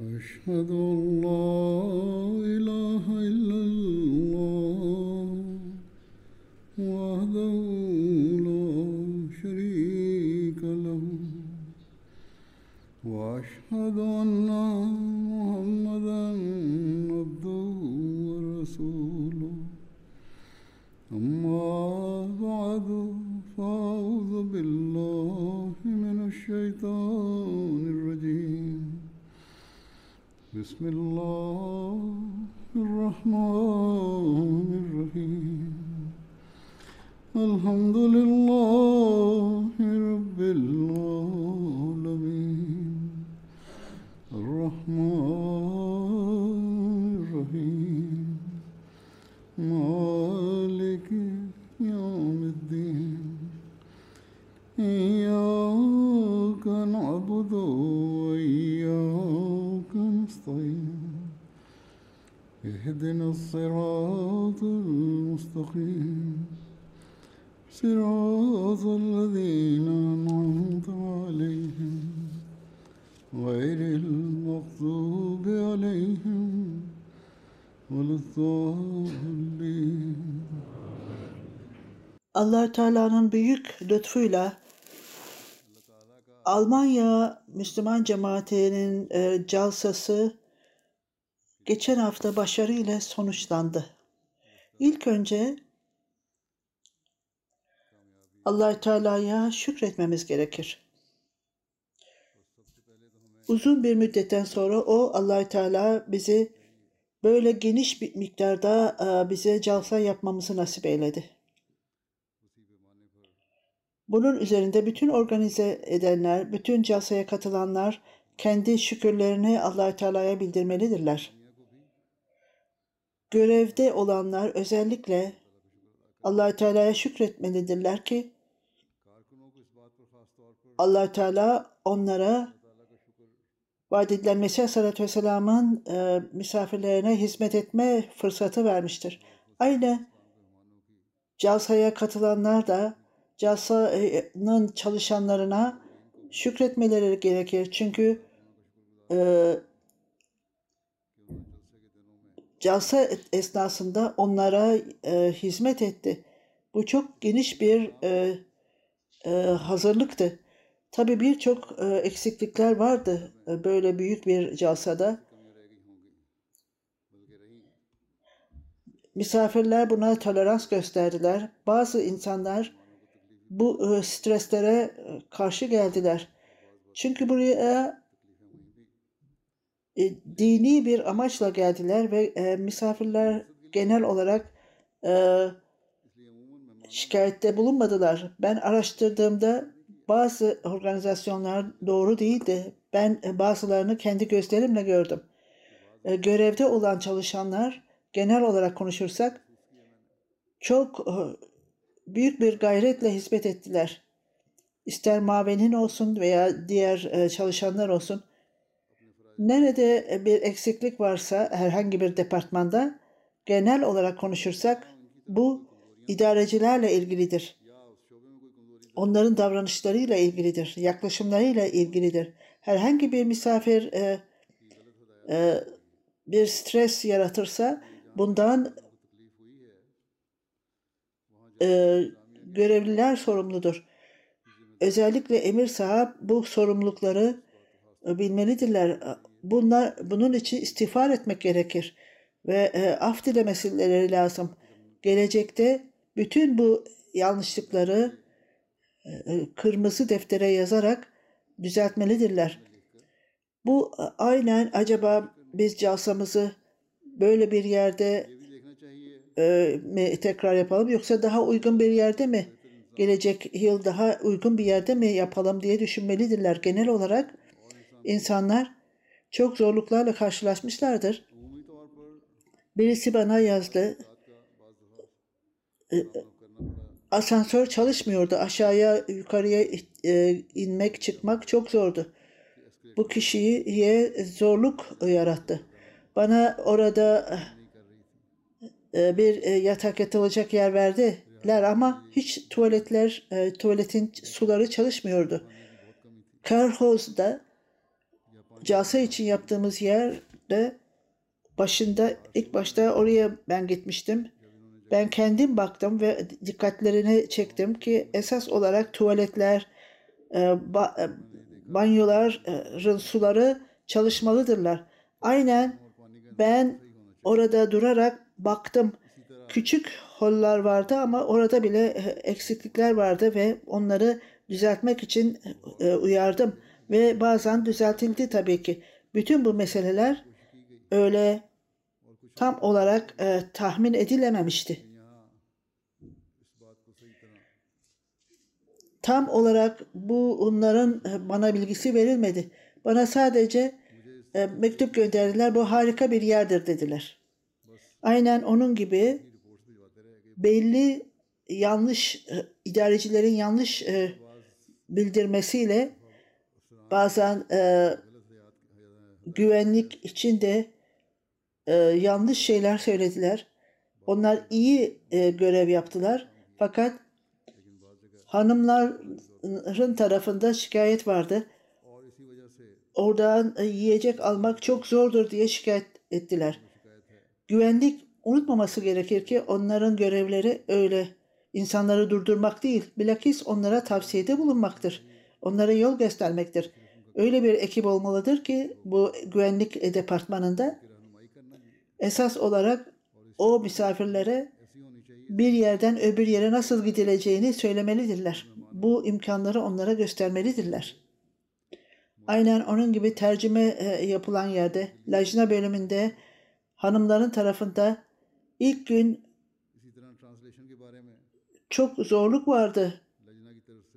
أشهد أن لا إله إلا الله وحده لا شريك له وأشهد أن محمدا عبده ورسوله أما بعد فأعوذ بالله من الشيطان الرجيم بسم الله الرحمن الرحيم الحمد لله رب العالمين الرحمن الرحيم مالك يوم الدين إياك نعبد وإياك نستعين اهدنا الصراط المستقيم صراط الذين أنعمت عليهم غير المغضوب عليهم ولا الضالين. Allah Teala'nın büyük lütfuyla Almanya Müslüman Cemaati'nin jalsası geçen hafta başarıyla sonuçlandı. İlk önce Allah Teala'ya şükretmemiz gerekir. Uzun bir müddetten sonra o Allah Teala bizi böyle geniş bir miktarda bize jalsa yapmamızı nasip eyledi. Bunun üzerinde bütün organize edenler, bütün jalsaya katılanlar kendi şükürlerini Allah-u Teala'ya bildirmelidirler. Görevde olanlar özellikle Allah-u Teala'ya şükretmelidirler ki Allah-u Teala onlara vaad edilen Mesih Aleyhisselatü Vesselam'ın misafirlerine hizmet etme fırsatı vermiştir. Aynı jalsaya katılanlar da jalsanın çalışanlarına şükretmeleri gerekir. Çünkü jalsa esnasında onlara hizmet etti. Bu çok geniş bir hazırlıktı. Tabii birçok eksiklikler vardı böyle büyük bir jalsada. Misafirler buna tolerans gösterdiler. Bazı insanlar bu streslere karşı geldiler. Çünkü buraya dini bir amaçla geldiler ve misafirler genel olarak şikayette bulunmadılar. Ben araştırdığımda bazı organizasyonlar doğru değildi. Ben bazılarını kendi gözlerimle gördüm. Görevde olan çalışanlar genel olarak konuşursak çok büyük bir gayretle hizmet ettiler. İster mavenin olsun veya diğer çalışanlar olsun. Nerede bir eksiklik varsa herhangi bir departmanda genel olarak konuşursak bu idarecilerle ilgilidir. Onların davranışlarıyla ilgilidir. Yaklaşımlarıyla ilgilidir. Herhangi bir misafir bir stres yaratırsa bundan görevliler sorumludur. Özellikle emir sahip bu sorumlulukları bilmelidirler. Bunun için istiğfar etmek gerekir ve af dilemesileri lazım. Gelecekte bütün bu yanlışlıkları kırmızı deftere yazarak düzeltmelidirler. Bu aynen acaba biz jalsamızı böyle bir yerde mi tekrar yapalım yoksa daha uygun bir yerde mi gelecek yıl daha uygun bir yerde mi yapalım diye düşünmelidirler. Genel olarak insanlar çok zorluklarla karşılaşmışlardır. Birisi bana yazdı. Asansör çalışmıyordu. Aşağıya yukarıya inmek çıkmak çok zordu. Bu kişiye zorluk yarattı. Bana orada bir yatak yatılacak yer verdiler ama hiç tuvaletin suları çalışmıyordu. Karhoz'da case için yaptığımız yerde başında ilk başta oraya ben gitmiştim. Ben kendim baktım ve dikkatlerini çektim ki esas olarak tuvaletler, banyoların suları çalışmalıdırlar. Aynen ben orada durarak baktım. Küçük hollar vardı ama orada bile eksiklikler vardı ve onları düzeltmek için uyardım. Ve bazen düzeltildi tabii ki. Bütün bu meseleler öyle tam olarak tahmin edilememişti. Tam olarak bu onların bana bilgisi verilmedi. Bana sadece mektup gönderdiler. Bu harika bir yerdir dediler. Aynen onun gibi belli yanlış idarecilerin yanlış bildirmesiyle bazen güvenlik içinde yanlış şeyler söylediler. Onlar iyi görev yaptılar. Fakat hanımların tarafında şikayet vardı. Oradan yiyecek almak çok zordur diye şikayet ettiler. Güvenlik unutmaması gerekir ki onların görevleri öyle insanları durdurmak değil, bilakis onlara tavsiyede bulunmaktır. Onlara yol göstermektir. Öyle bir ekip olmalıdır ki bu güvenlik departmanında esas olarak o misafirlere bir yerden öbür yere nasıl gidileceğini söylemelidirler. Bu imkanları onlara göstermelidirler. Aynen onun gibi tercüme yapılan yerde, lajna bölümünde hanımların tarafında ilk gün çok zorluk vardı.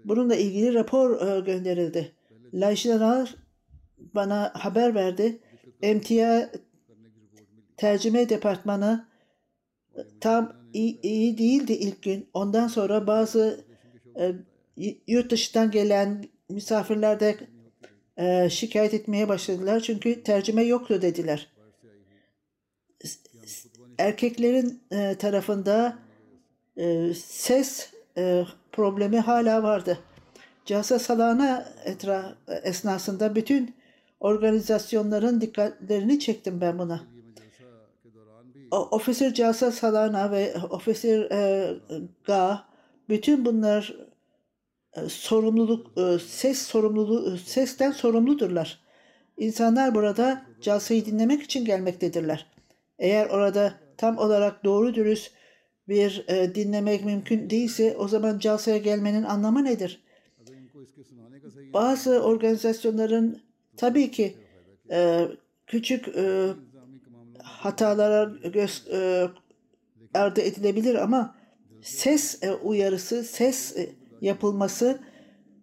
Bununla ilgili rapor gönderildi. Lajnalar bana haber verdi. MTA tercüme departmanı tam iyi değildi ilk gün. Ondan sonra bazı yurt dışından gelen misafirler de şikayet etmeye başladılar. Çünkü tercüme yoktu dediler. Erkeklerin tarafında ses problemi hala vardı. Casa Salana esnasında bütün organizasyonların dikkatlerini çektim ben buna. Officer Casa Salana ve Officer Ga, bütün bunlar sorumluluk, sesten sorumludurlar. İnsanlar burada Casa'yı dinlemek için gelmektedirler. Eğer orada tam olarak doğru dürüst bir dinlemek mümkün değilse o zaman Casa'ya gelmenin anlamı nedir? Bazı organizasyonların tabii ki küçük hatalara ardı edilebilir ama ses uyarısı, ses yapılması,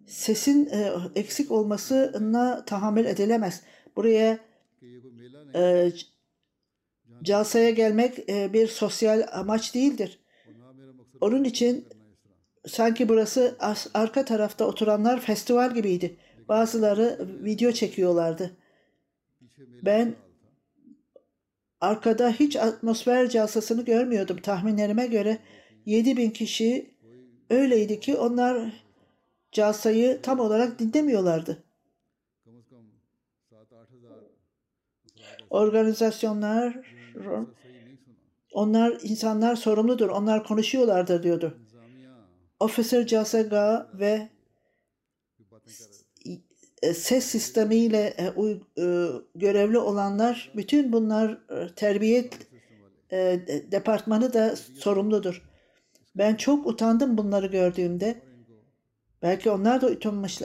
sesin eksik olmasına tahammül edilemez. Buraya Casa'ya gelmek bir sosyal amaç değildir. Onun için sanki burası arka tarafta oturanlar festival gibiydi. Bazıları video çekiyorlardı. Ben arkada hiç atmosfer Casa'sını görmüyordum. Tahminlerime göre 7.000 kişi öyleydi ki onlar Casa'yı tam olarak dinlemiyorlardı. Organizasyonlar, insanlar sorumludur, onlar konuşuyorlardır diyordu. Officer Casaga ve ses sistemiyle görevli olanlar, bütün bunlar terbiye departmanı da sorumludur. Ben çok utandım bunları gördüğümde. Belki onlar da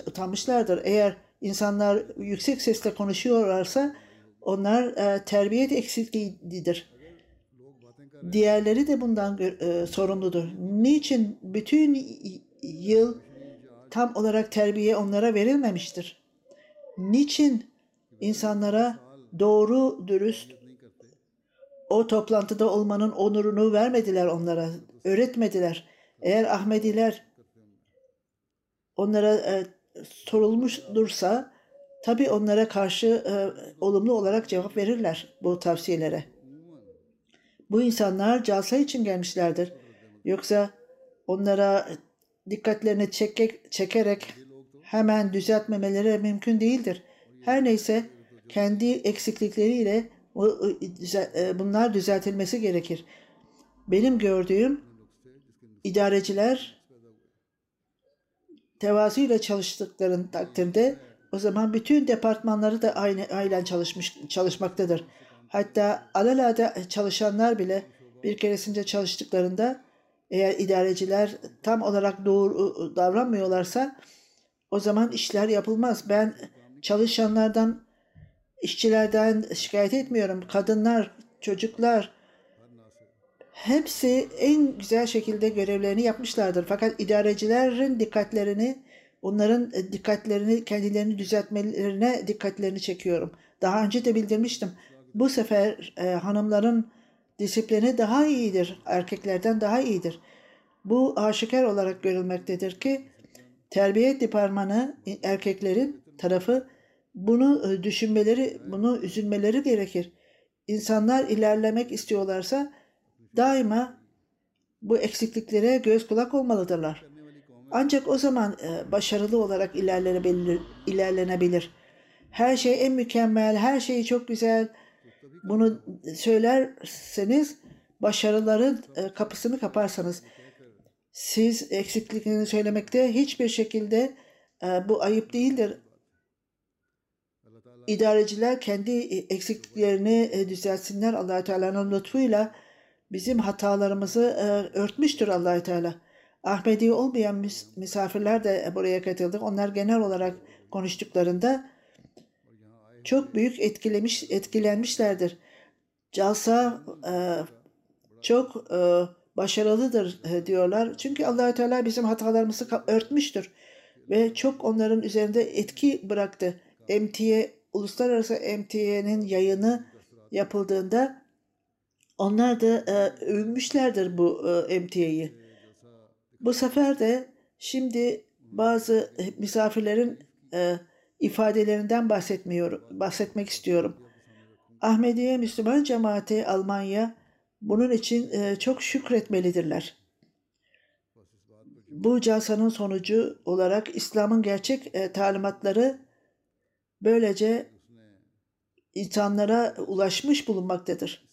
utanmışlardır. Eğer insanlar yüksek sesle konuşuyorlarsa onlar terbiye eksikliğidir. Diğerleri de bundan sorumludur. Niçin bütün yıl tam olarak terbiye onlara verilmemiştir? Niçin insanlara doğru dürüst o toplantıda olmanın onurunu vermediler onlara, öğretmediler? Eğer Ahmediler onlara sorulmuştursa tabii onlara karşı olumlu olarak cevap verirler bu tavsiyelere. Bu insanlar casa için gelmişlerdir. Yoksa onlara dikkatlerini çekerek hemen düzeltmemeleri mümkün değildir. Her neyse kendi eksiklikleriyle bunlar düzeltilmesi gerekir. Benim gördüğüm idareciler tevazuyla çalıştıklarının takdirde o zaman bütün departmanları da aynen çalışmaktadır. Hatta alelade çalışanlar bile bir keresince çalıştıklarında eğer idareciler tam olarak doğru davranmıyorlarsa o zaman işler yapılmaz. Ben çalışanlardan, işçilerden şikayet etmiyorum. Kadınlar, çocuklar hepsi en güzel şekilde görevlerini yapmışlardır. Fakat idarecilerin dikkatlerini, onların dikkatlerini, kendilerini düzeltmelerine dikkatlerini çekiyorum. Daha önce de bildirmiştim. Bu sefer hanımların disiplini daha iyidir. Erkeklerden daha iyidir. Bu aşikar olarak görülmektedir ki terbiye departmanı erkeklerin tarafı bunu düşünmeleri, bunu üzülmeleri gerekir. İnsanlar ilerlemek istiyorlarsa daima bu eksikliklere göz kulak olmalıdırlar. Ancak o zaman başarılı olarak ilerlenebilir. Her şey en mükemmel, her şey çok güzel. Bunu söylerseniz başarıların kapısını kaparsanız. Siz eksikliklerini söylemekte hiçbir şekilde bu ayıp değildir. İdareciler kendi eksikliklerini düzelsinler. Allah-u Teala'nın lütfuyla bizim hatalarımızı örtmüştür Allah-u Teala. Ahmedi olmayan misafirler de buraya katıldık. Onlar genel olarak konuştuklarında çok büyük etkilenmişlerdir. Calsa çok başarılıdır diyorlar. Çünkü Allah-u Teala bizim hatalarımızı örtmüştür. Ve çok onların üzerinde etki bıraktı. MTA, uluslararası MTA'nın yayını yapıldığında onlar da övmüşlerdir bu MTA'yı. Bu sefer de şimdi bazı misafirlerin ifadelerinden bahsetmek istiyorum. Ahmediye Müslüman Cemaati Almanya bunun için çok şükretmelidirler. Bu calsanın sonucu olarak İslam'ın gerçek talimatları böylece insanlara ulaşmış bulunmaktadır.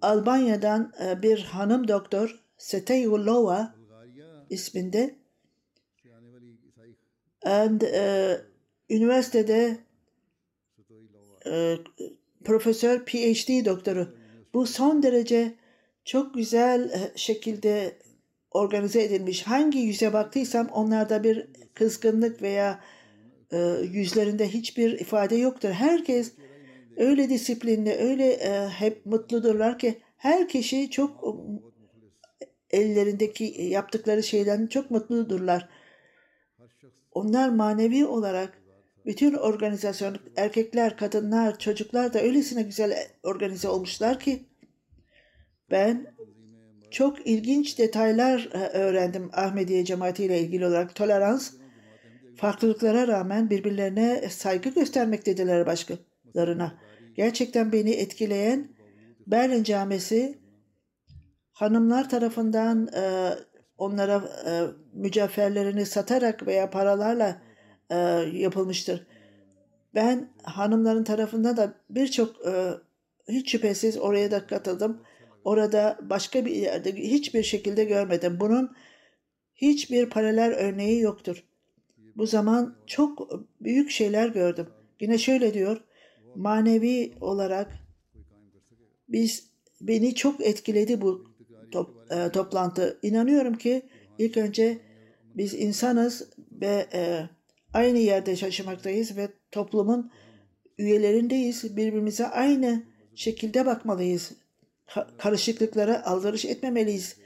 Almanya'dan bir hanım doktor Seteyulova isminde üniversitede profesör PhD doktoru. Bu son derece çok güzel şekilde organize edilmiş. Hangi yüze baktıysam onlarda bir kızgınlık veya yüzlerinde hiçbir ifade yoktur. Herkes öyle disiplinli, öyle hep mutludurlar ki her kişi çok ellerindeki yaptıkları şeyden çok mutludurlar. Onlar manevi olarak bütün organizasyon, erkekler, kadınlar, çocuklar da öylesine güzel organize olmuşlar ki ben çok ilginç detaylar öğrendim Ahmediye Cemaati ile ilgili olarak. Tolerans, farklılıklara rağmen birbirlerine saygı göstermektedirler başkalarına. Gerçekten beni etkileyen Berlin Camisi hanımlar tarafından onlara mücevherlerini satarak veya paralarla yapılmıştır. Ben hanımların tarafında da birçok hiç şüphesiz oraya da katıldım. Orada başka bir yerde hiçbir şekilde görmedim. Bunun hiçbir paralel örneği yoktur. Bu zaman çok büyük şeyler gördüm. Yine şöyle diyor, manevi olarak beni çok etkiledi bu toplantı. İnanıyorum ki ilk önce biz insanız ve aynı yerde yaşamaktayız ve toplumun üyelerindeyiz. Birbirimize aynı şekilde bakmalıyız. Karışıklıklara aldırış etmemeliyiz.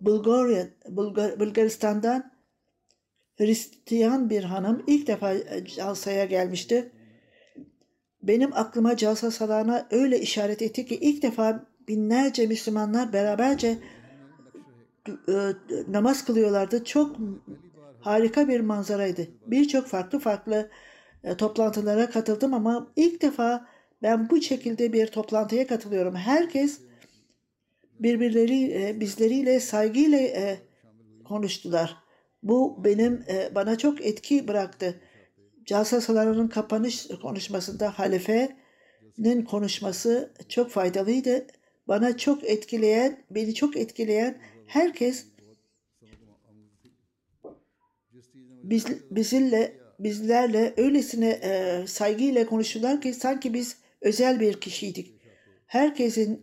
Bulgaristan'dan Hristiyan bir hanım ilk defa calsaya gelmişti. Benim aklıma calsa salağına öyle işaret etti ki ilk defa binlerce Müslümanlar beraberce namaz kılıyorlardı. Çok harika bir manzaraydı. Birçok farklı toplantılara katıldım ama ilk defa ben bu şekilde bir toplantıya katılıyorum. Herkes birbirleriyle, bizleriyle saygıyla konuştular. Bu bana çok etki bıraktı. Galatasaray Sarayı'nın kapanış konuşmasında halefenin konuşması çok faydalıydı. Beni çok etkileyen herkes bizlerle öylesine saygıyla konuştular ki sanki biz özel bir kişiydik. Herkesin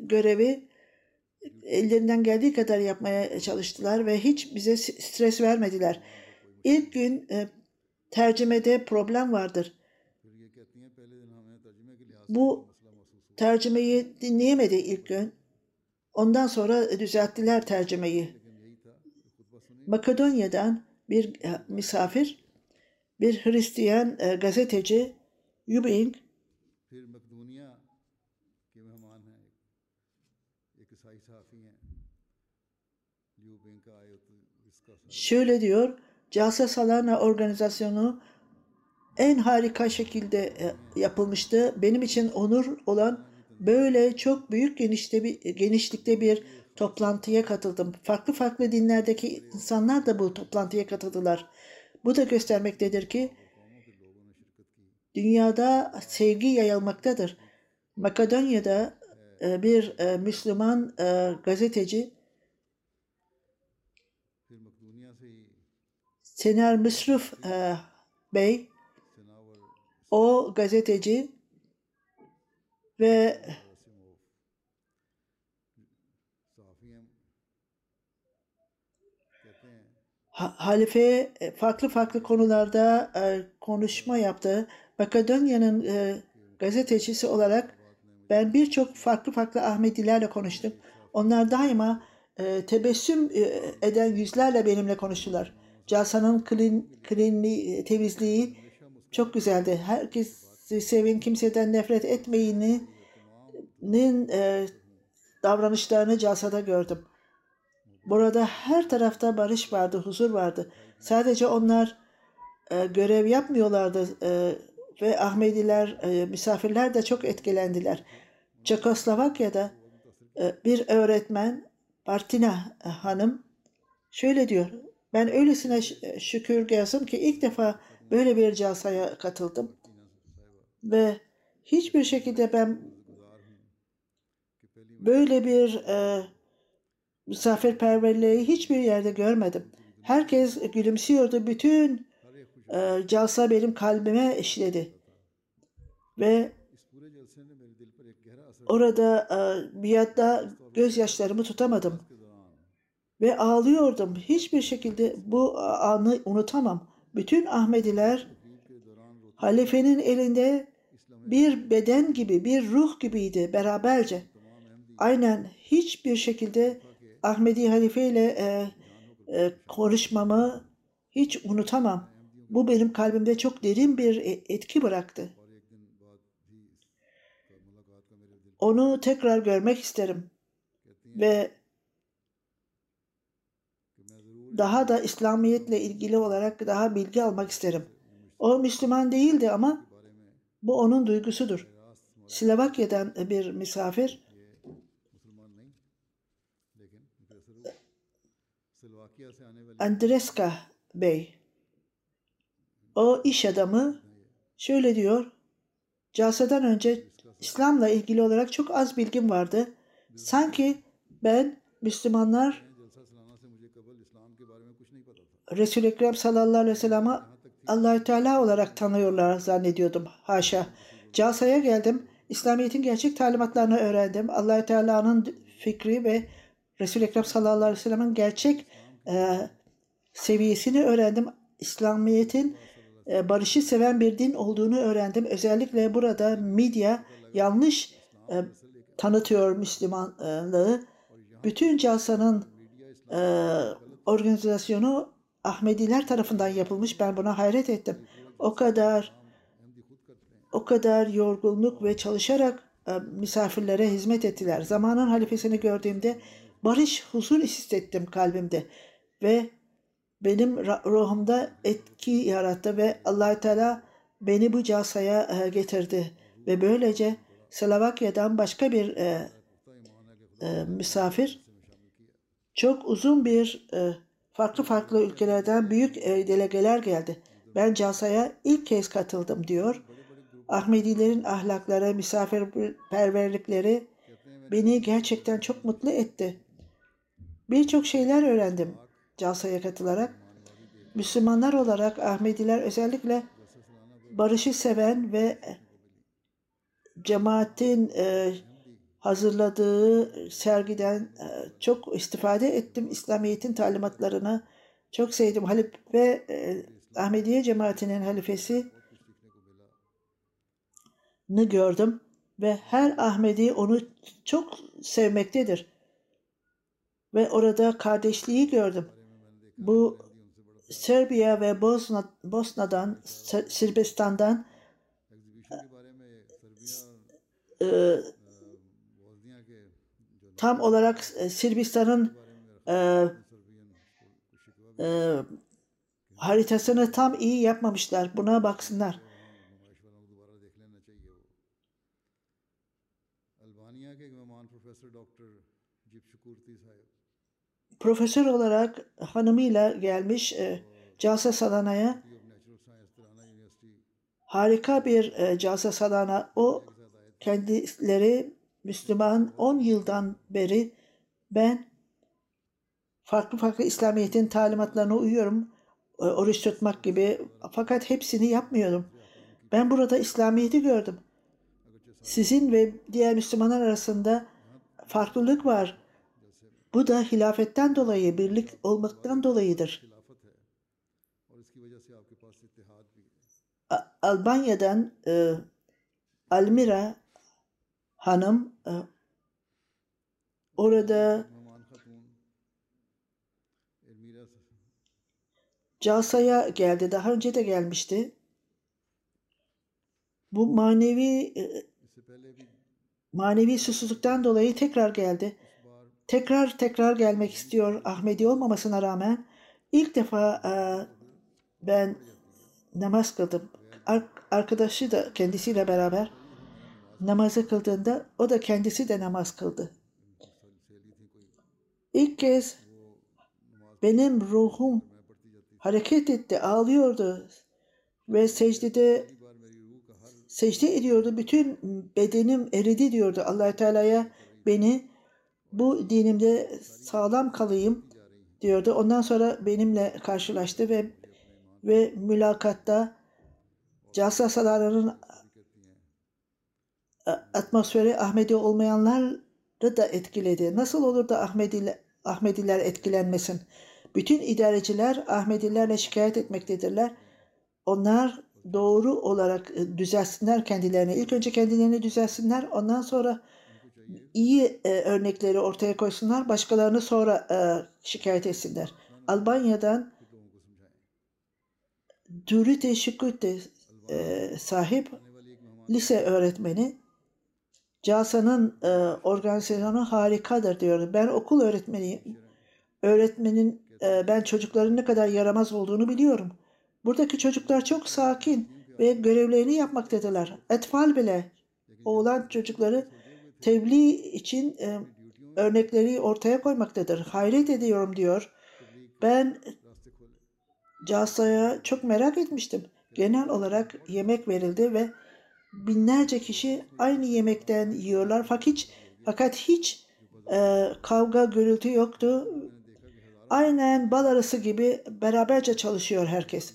görevi ellerinden geldiği kadar yapmaya çalıştılar ve hiç bize stres vermediler. İlk gün tercümede problem vardır. Bu tercümeyi dinleyemedi ilk gün. Ondan sonra düzelttiler tercümeyi. Makedonya'dan bir misafir, bir Hristiyan gazeteci Yubing, şöyle diyor, Galatasaray Sarayı organizasyonu en harika şekilde yapılmıştı. Benim için onur olan böyle çok büyük genişlikte bir toplantıya katıldım. Farklı farklı dinlerdeki insanlar da bu toplantıya katıldılar. Bu da göstermektedir ki dünyada sevgi yayılmaktadır. Makedonya'da bir Müslüman gazeteci Senar Müsruf Bey, o gazeteci ve halife farklı farklı konularda konuşma yaptı. Makedonya'nın gazetecisi olarak ben birçok farklı farklı Ahmedilerle konuştum. Onlar daima tebessüm eden yüzlerle benimle konuştular. Casa'nın temizliği çok güzeldi. Herkesi sevin, kimseden nefret etmeyinin davranışlarını Casa'da gördüm. Burada her tarafta barış vardı, huzur vardı. Sadece onlar görev yapmıyorlardı ve Ahmediler, misafirler de çok etkilendiler. Çekoslovakya'da bir öğretmen Martina Hanım şöyle diyor. Ben öylesine şükürgârım ki ilk defa böyle bir casaya katıldım. Ve hiçbir şekilde ben böyle bir misafirperverliği hiçbir yerde görmedim. Herkes gülümsüyordu. Bütün casa benim kalbime işledi. Ve orada biatta gözyaşlarımı tutamadım. Ve ağlıyordum. Hiçbir şekilde bu anı unutamam. Bütün Ahmediler halifenin elinde bir beden gibi, bir ruh gibiydi beraberce. Aynen hiçbir şekilde Ahmedi halife ile konuşmamı hiç unutamam. Bu benim kalbimde çok derin bir etki bıraktı. Onu tekrar görmek isterim. Ve daha da İslamiyet'le ilgili olarak daha bilgi almak isterim. O Müslüman değildi ama bu onun duygusudur. Slovakya'dan bir misafir Andreska Bey, o iş adamı şöyle diyor, Casa'dan önce İslam'la ilgili olarak çok az bilgim vardı. Sanki ben Müslümanlar Resul-i Ekrem sallallahu aleyhi ve sellem'i Allah-u Teala olarak tanıyorlar zannediyordum. Haşa. Casa'ya geldim. İslamiyet'in gerçek talimatlarını öğrendim. Allah-u Teala'nın fikri ve Resul-i Ekrem sallallahu aleyhi ve sellem'in gerçek seviyesini öğrendim. İslamiyet'in barışı seven bir din olduğunu öğrendim. Özellikle burada medya yanlış tanıtıyor Müslümanlığı. Bütün Casa'nın organizasyonu Ahmediler tarafından yapılmış. Ben buna hayret ettim. O kadar yorgunluk ve çalışarak misafirlere hizmet ettiler. Zamanın halifesini gördüğümde barış, huzur hissettim kalbimde ve benim ruhumda etki yarattı ve Allah-u Teala beni bu casaya getirdi ve böylece Slovakya'dan başka bir misafir çok uzun bir farklı farklı ülkelerden büyük delegeler geldi. Ben Casa'ya ilk kez katıldım diyor. Ahmedilerin ahlakları, misafirperverlikleri beni gerçekten çok mutlu etti. Birçok şeyler öğrendim Casa'ya katılarak. Müslümanlar olarak Ahmediler özellikle barışı seven ve cemaatin hazırladığı sergiden çok istifade ettim. İslamiyet'in talimatlarını çok sevdim. Ahmediye cemaatinin halifesini gördüm ve her Ahmedi onu çok sevmektedir. Ve orada kardeşliği gördüm. Bu Serbiya ve Bosna'dan, Sırbistan'dan, tam olarak Sırbistan'ın haritasını tam iyi yapmamışlar. Buna baksınlar. Profesör olarak hanımıyla gelmiş Casa Salana'ya. Harika bir Casa Salana. O kendileri Müslüman 10 yıldan beri ben farklı farklı İslamiyet'in talimatlarına uyuyorum. Oruç tutmak gibi. Fakat hepsini yapmıyordum. Ben burada İslamiyet'i gördüm. Sizin ve diğer Müslümanlar arasında farklılık var. Bu da hilafetten dolayı, birlik olmaktan dolayıdır. Albanya'dan Almira Hanım orada Casa'ya geldi. Daha önce de gelmişti. Bu manevi susuzluktan dolayı tekrar geldi. Tekrar gelmek istiyor Ahmedi olmamasına rağmen. İlk defa ben namaz kıldım. Arkadaşı da kendisiyle beraber namazı kıldığında o da kendisi de namaz kıldı. İlk kez benim ruhum hareket etti, ağlıyordu ve secde ediyordu. Bütün bedenim eridi diyordu Allah-u Teala'ya, beni bu dinimde sağlam kalayım diyordu. Ondan sonra benimle karşılaştı ve mülakatta Casa Salana'nın atmosferi Ahmedi olmayanları da etkiledi. Nasıl olur da Ahmediler etkilenmesin? Bütün idareciler Ahmedilerle şikayet etmektedirler. Onlar doğru olarak düzelsinler kendilerini. İlk önce kendilerini düzelsinler. Ondan sonra iyi örnekleri ortaya koysunlar. Başkalarını sonra şikayet etsinler. Albanya'dan Durite Şüküt'e sahip lise öğretmeni Casa'nın organizasyonu harikadır diyor. Ben okul öğretmeniyim. Ben çocukların ne kadar yaramaz olduğunu biliyorum. Buradaki çocuklar çok sakin ve görevlerini yapmaktadırlar. Etfal bile, oğlan çocukları tebliğ için örnekleri ortaya koymaktadır. Hayret ediyorum diyor. Ben Casa'ya çok merak etmiştim. Genel olarak yemek verildi ve binlerce kişi aynı yemekten yiyorlar. Fakat hiç kavga, gürültü yoktu. Aynen bal arısı gibi beraberce çalışıyor herkes.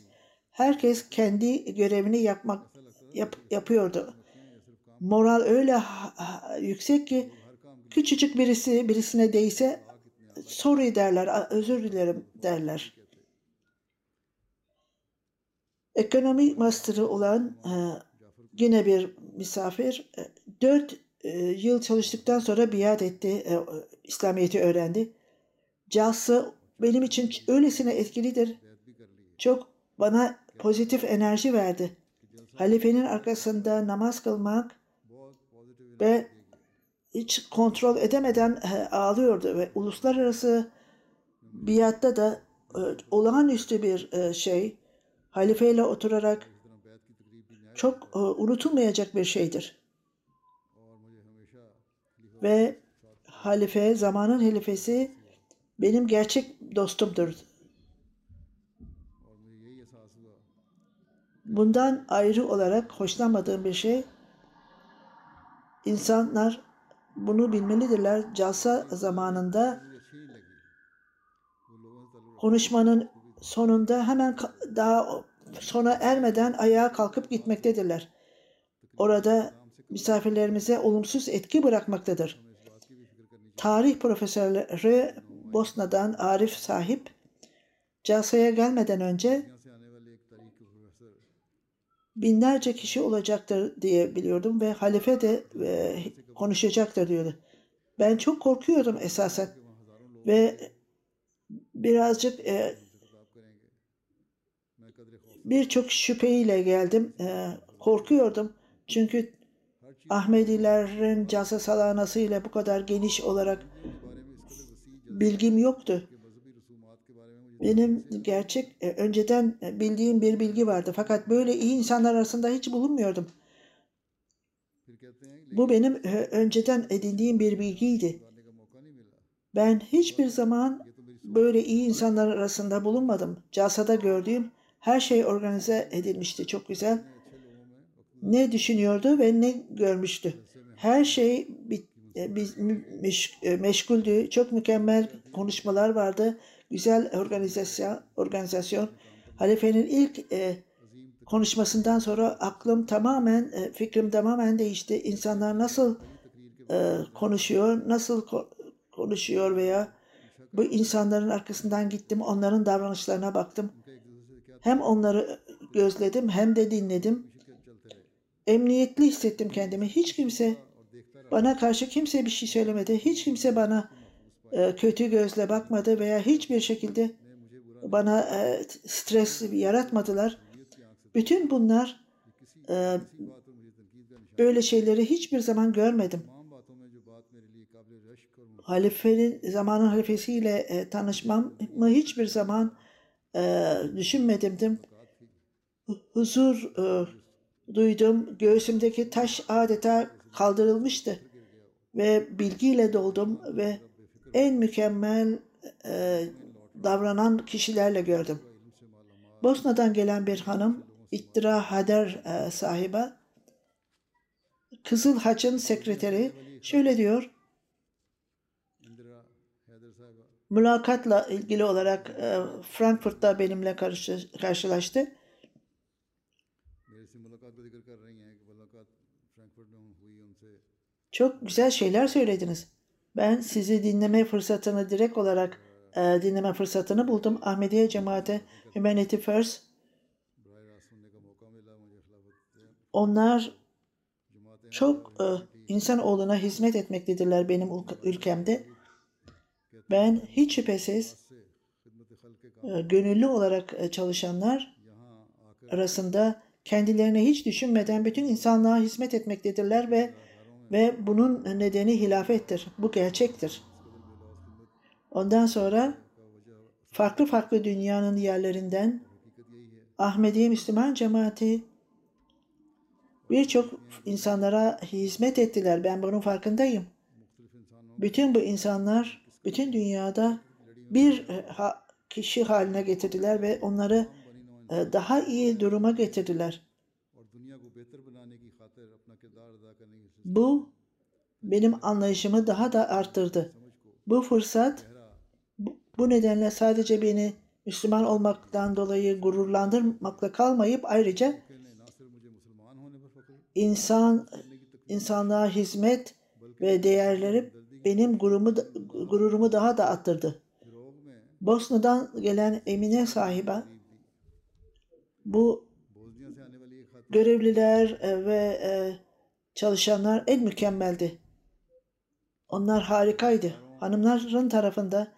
Herkes kendi görevini yapıyordu. Moral öyle yüksek ki küçücük birisi birisine değse sorry derler, özür dilerim derler. Ekonomi master'ı olan yine bir misafir 4 yıl çalıştıktan sonra biat etti, İslamiyet'i öğrendi. Casa benim için öylesine etkilidir. Çok bana pozitif enerji verdi. Halifenin arkasında namaz kılmak ve hiç kontrol edemeden ağlıyordu ve uluslararası biatta da olağanüstü bir şey, halifeyle oturarak çok unutulmayacak bir şeydir. Ve halife, zamanın halifesi benim gerçek dostumdur. Bundan ayrı olarak hoşlanmadığım bir şey, insanlar bunu bilmelidirler. Calsa zamanında konuşmanın sonunda hemen daha sona ermeden ayağa kalkıp gitmektedirler. Orada misafirlerimize olumsuz etki bırakmaktadır. Tarih profesörü Bosna'dan Arif Sahip, Calsa'ya gelmeden önce binlerce kişi olacaktır diye biliyordum ve halife de konuşacaktır diyordu. Ben çok korkuyordum esasen ve birazcık birçok şüpheyle geldim. Korkuyordum çünkü Ahmedilerin Calsa salanası ile bu kadar geniş olarak bilgim yoktu. Benim gerçek önceden bildiğim bir bilgi vardı. Fakat böyle iyi insanlar arasında hiç bulunmuyordum. Bu benim önceden edindiğim bir bilgiydi. Ben hiçbir zaman böyle iyi insanlar arasında bulunmadım. Calsa'da gördüğüm her şey organize edilmişti. Çok güzel. Ne düşünüyordu ve ne görmüştü? Her şey meşguldü. Çok mükemmel konuşmalar vardı. Güzel organizasyon. Halifenin ilk konuşmasından sonra aklım tamamen, fikrim tamamen değişti. İnsanlar nasıl konuşuyor, nasıl konuşuyor veya bu insanların arkasından gittim, onların davranışlarına baktım. Hem onları gözledim hem de dinledim. Emniyetli hissettim kendimi. Hiç kimse, bana karşı kimse bir şey söylemedi. Hiç kimse bana kötü gözle bakmadı veya hiçbir şekilde bana stres yaratmadılar. Bütün bunlar, böyle şeyleri hiçbir zaman görmedim. Halifenin, zamanın halifesiyle tanışmamı hiçbir zaman düşünmedim. Huzur duydum. Göğsümdeki taş adeta kaldırılmıştı ve bilgiyle doldum ve en mükemmel davranan kişilerle gördüm. Bosna'dan gelen bir hanım, İttira Hader sahibi, Kızıl Haç'ın sekreteri, şöyle diyor. Mülakatla ilgili olarak Frankfurt'ta benimle karşılaştı. Çok güzel şeyler söylediniz. Ben sizi dinleme fırsatını direkt olarak dinleme fırsatını buldum. Ahmediye Cemaati, Humanity First. Onlar çok insanoğluna hizmet etmektedirler benim ülkemde. Ben hiç şüphesiz gönüllü olarak çalışanlar arasında kendilerini hiç düşünmeden bütün insanlığa hizmet etmektedirler ve bunun nedeni hilafettir. Bu gerçektir. Ondan sonra farklı farklı dünyanın yerlerinden Ahmediye Müslüman Cemaati birçok insanlara hizmet ettiler. Ben bunun farkındayım. Bütün bu insanlar bütün dünyada bir kişi haline getirdiler ve onları daha iyi duruma getirdiler. Bu benim anlayışımı daha da arttırdı. Bu fırsat bu nedenle sadece beni Müslüman olmaktan dolayı gururlandırmakla kalmayıp ayrıca insanlığa hizmet ve değerleri benim gururumu daha da arttırdı. Bosna'dan gelen Emine sahibe, bu görevliler ve çalışanlar en mükemmeldi. Onlar harikaydı. Hanımların tarafında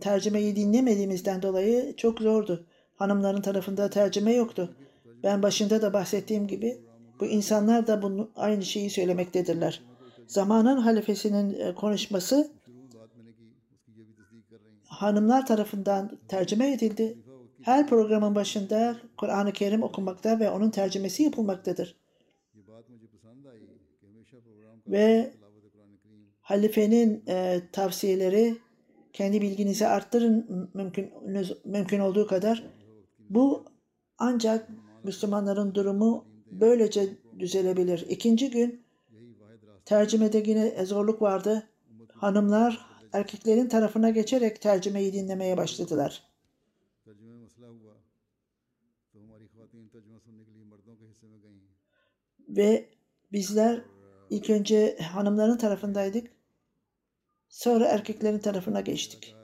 tercümeyi dinlemediğimizden dolayı çok zordu. Hanımların tarafında tercüme yoktu. Ben başında da bahsettiğim gibi bu insanlar da bunu, aynı şeyi söylemektedirler. Zamanın halifesinin konuşması hanımlar tarafından tercüme edildi. Her programın başında Kur'an-ı Kerim okunmakta ve onun tercümesi yapılmaktadır. Ve halifenin tavsiyeleri, kendi bilginizi arttırın mümkün olduğu kadar. Bu ancak Müslümanların durumu böylece düzelebilir. İkinci gün tercümede yine zorluk vardı. Hanımlar erkeklerin tarafına geçerek tercümeyi dinlemeye başladılar. Ve bizler ilk önce hanımların tarafındaydık. Sonra erkeklerin tarafına geçtik.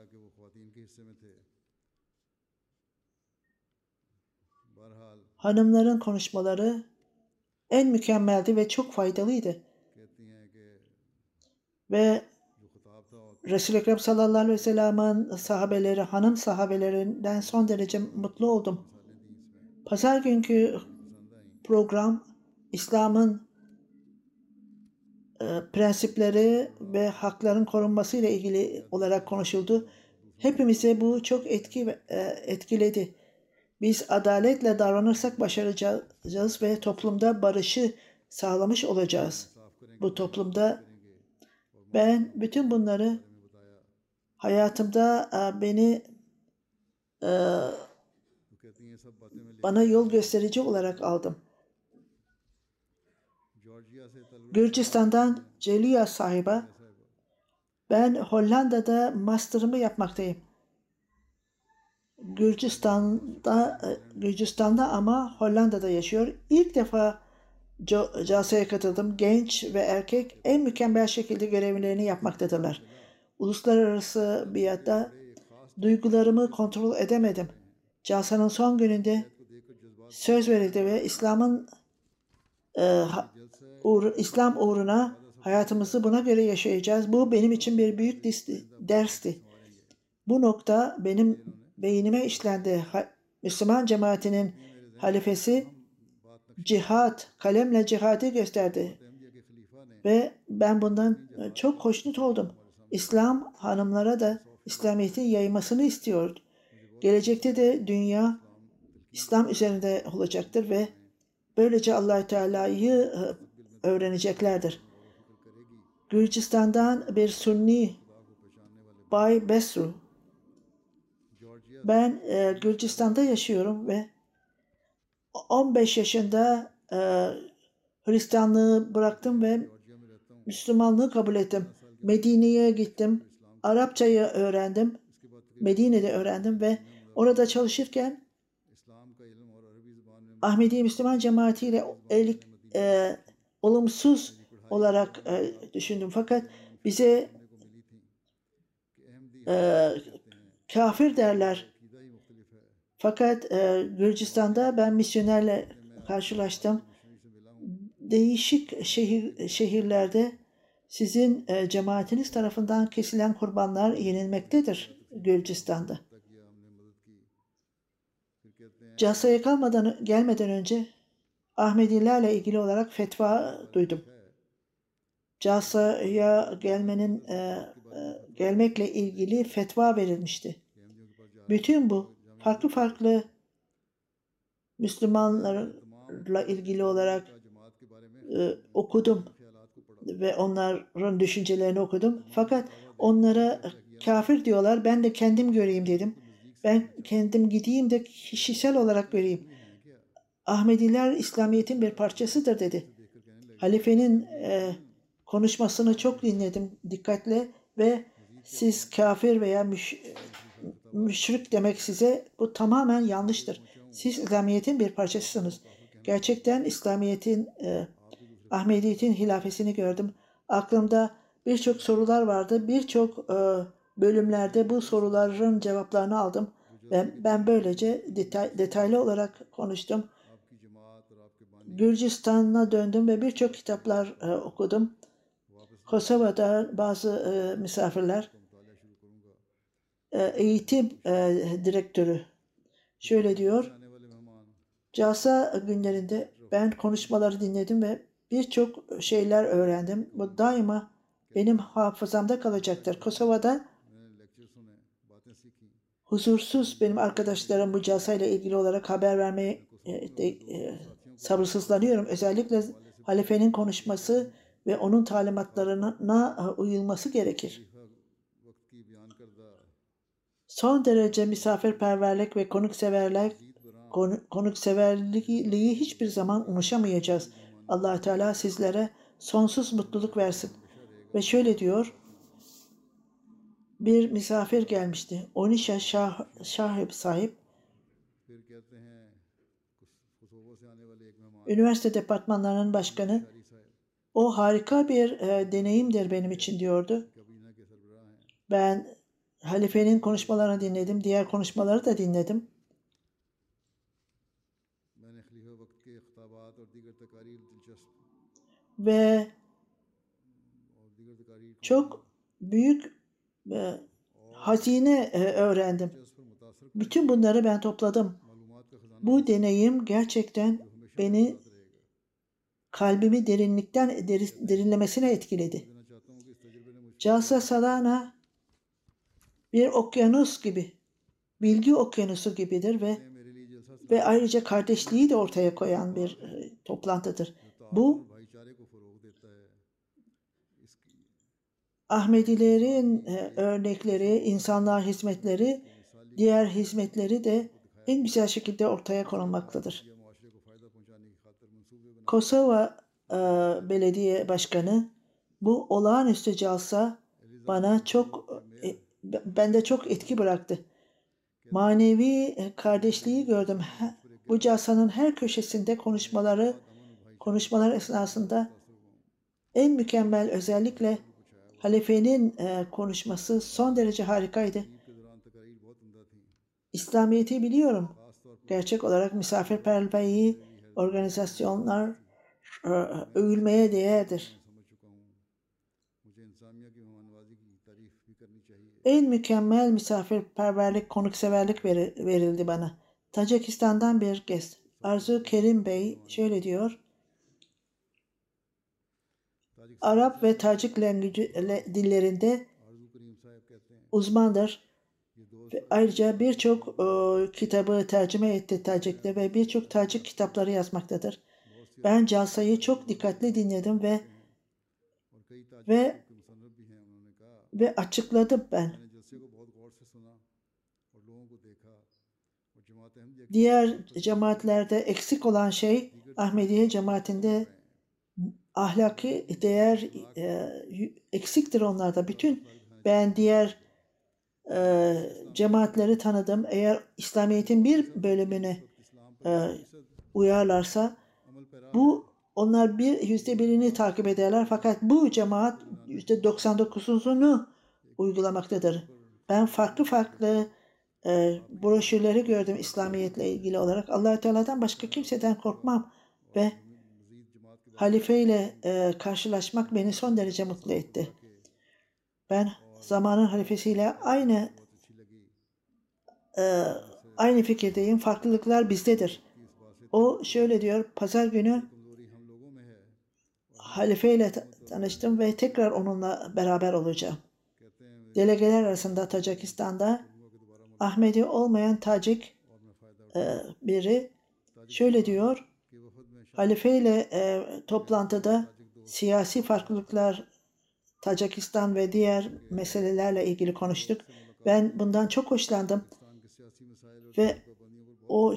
Hanımların konuşmaları en mükemmeldi ve çok faydalıydı. Ve Resul-i Ekrem sallallahu aleyhi ve sellem'in sahabeleri, hanım sahabelerinden son derece mutlu oldum. Pazar günkü program İslam'ın prensipleri ve hakların korunması ile ilgili olarak konuşuldu. Hepimize bu çok etkiledi. Biz adaletle davranırsak başaracağız ve toplumda barışı sağlamış olacağız. Bu toplumda ben bütün bunları hayatımda bana yol gösterici olarak aldım. Gürcistan'dan Celiya sahiba, ben Hollanda'da master'ımı yapmaktayım. Gürcistan'da ama Hollanda'da yaşıyor. İlk defa Casa'ya katıldım. Genç ve erkek en mükemmel şekilde görevlerini yapmaktadırlar. Uluslararası biatta duygularımı kontrol edemedim. Casa'nın son gününde söz verildi ve İslam uğruna hayatımızı buna göre yaşayacağız. Bu benim için bir büyük dersti. Bu nokta benim beynime işlendi. Müslüman cemaatinin halifesi kalemle cihadı gösterdi. Ve ben bundan çok hoşnut oldum. İslam hanımlara da İslamiyet'in yaymasını istiyordu. Gelecekte de dünya İslam üzerinde olacaktır ve böylece Allah-u Teala'yı öğreneceklerdir. Gürcistan'dan bir Sunni Bay Besru. Ben Gürcistan'da yaşıyorum ve 15 yaşında Hristiyanlığı bıraktım ve Müslümanlığı kabul ettim. Medine'ye gittim. Arapçayı öğrendim. Medine'de öğrendim ve orada çalışırken Ahmedi Müslüman cemaatiyle olumsuz olarak düşündüm. Fakat bize kafir derler. Fakat Gürcistan'da ben misyonerle karşılaştım. Değişik şehirlerde sizin cemaatiniz tarafından kesilen kurbanlar yenilmektedir Gürcistan'da. Casa'ya gelmeden önce Ahmedilerle ilgili olarak fetva duydum. Casa'ya gelmekle ilgili fetva verilmişti. Bütün bu farklı Müslümanlarla ilgili olarak okudum ve onların düşüncelerini okudum. Fakat onlara kafir diyorlar. Ben de kendim göreyim dedim. Ben kendim gideyim de kişisel olarak göreyim. Ahmediler İslamiyet'in bir parçasıdır dedi. Halifenin konuşmasını çok dinledim dikkatle ve siz kafir veya müşrik demek size bu tamamen yanlıştır. Siz İslamiyet'in bir parçasısınız. Gerçekten İslamiyet'in Ahmediyet'in hilafesini gördüm. Aklımda birçok sorular vardı. Birçok bölümlerde bu soruların cevaplarını aldım. Ben böylece detaylı olarak konuştum. Gürcistan'a döndüm ve birçok kitaplar okudum. Kosova'da bazı misafirler eğitim direktörü şöyle diyor. Casa günlerinde ben konuşmaları dinledim ve birçok şeyler öğrendim. Bu daima benim hafızamda kalacaktır. Kosova'da huzursuz benim arkadaşlarım bu casa ile ilgili olarak haber vermeye sabırsızlanıyorum. Özellikle halifenin konuşması ve onun talimatlarına uyulması gerekir. Son derece misafirperverlik ve konukseverlik konukseverliği hiçbir zaman unuşamayacağız. Allah-u Teala sizlere sonsuz mutluluk versin. Ve şöyle diyor, bir misafir gelmişti. Onisha sahip, üniversite departmanlarının başkanı, o harika bir deneyimdir benim için diyordu. Ben halifenin konuşmalarını dinledim, diğer konuşmaları da dinledim. Ve çok büyük hazine öğrendim. Bütün bunları ben topladım. Bu deneyim gerçekten beni, kalbimi derinlemesine etkiledi. Jalsa Sadhana bir okyanus gibi, bilgi okyanusu gibidir ve ayrıca kardeşliği de ortaya koyan bir toplantıdır. Bu Ahmedilerin örnekleri, insanlığa hizmetleri, diğer hizmetleri de en güzel şekilde ortaya konulmaktadır. Kosova Belediye Başkanı, bu olağanüstü jalsa bende çok etki bıraktı. Manevi kardeşliği gördüm. Bu jalsanın her köşesinde konuşmalar esnasında en mükemmel, özellikle halifenin konuşması son derece harikaydı. İslamiyet'i biliyorum. Gerçek olarak misafirperverliği, organizasyonlar övülmeye değerdir. En mükemmel misafirperverlik, konukseverlik verildi bana. Tacikistan'dan bir guest, Arzu Kerim Bey şöyle diyor. Arap ve Tacik dillerinde uzmandır. Ayrıca birçok kitabı tercüme etti Tacik'te ve birçok Tacik kitapları yazmaktadır. Ben jalsayı çok dikkatli dinledim ve açıkladım ben. Diğer cemaatlerde eksik olan şey, Ahmediye cemaatinde ahlaki değer eksiktir onlarda. Ben diğer cemaatleri tanıdım. Eğer İslamiyet'in bir bölümüne uyarlarsa onlar %1'ini takip ederler. Fakat bu cemaat %99'unu uygulamaktadır. Ben farklı broşürleri gördüm İslamiyet'le ilgili olarak. Allah-u Teala'dan başka kimseden korkmam ve halife ile karşılaşmak beni son derece mutlu etti. Ben zamanın halifesiyle aynı fikirdeyim. Farklılıklar bizdedir. O şöyle diyor, pazar günü halife ile tanıştım ve tekrar onunla beraber olacağım. Delegeler arasında Tacikistan'da Ahmedi olmayan Tacik biri şöyle diyor, halife ile toplantıda siyasi farklılıklar, Tacikistan ve diğer meselelerle ilgili konuştuk. Ben bundan çok hoşlandım ve o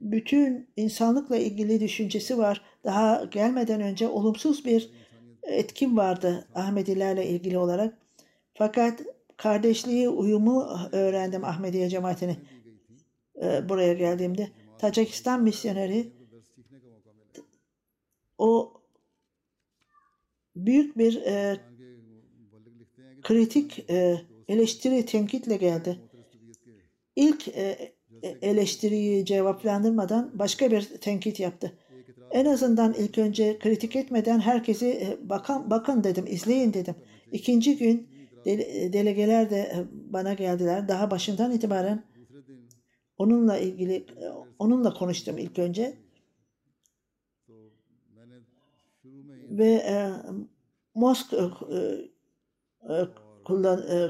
bütün insanlıkla ilgili düşüncesi var. Daha gelmeden önce olumsuz bir etkim vardı Ahmedilerle ilgili olarak. Fakat kardeşliği, uyumu öğrendim Ahmediye cemaatini buraya geldiğimde. Tacikistan misyoneri, o büyük bir kritik eleştiri, temkitle geldi. İlk eleştiriyi cevaplandırmadan başka bir tenkit yaptı. En azından ilk önce kritik etmeden herkesi bakın dedim, izleyin dedim. İkinci gün delegeler de bana geldiler. Daha başından itibaren onunla konuştum ilk önce. Ve mask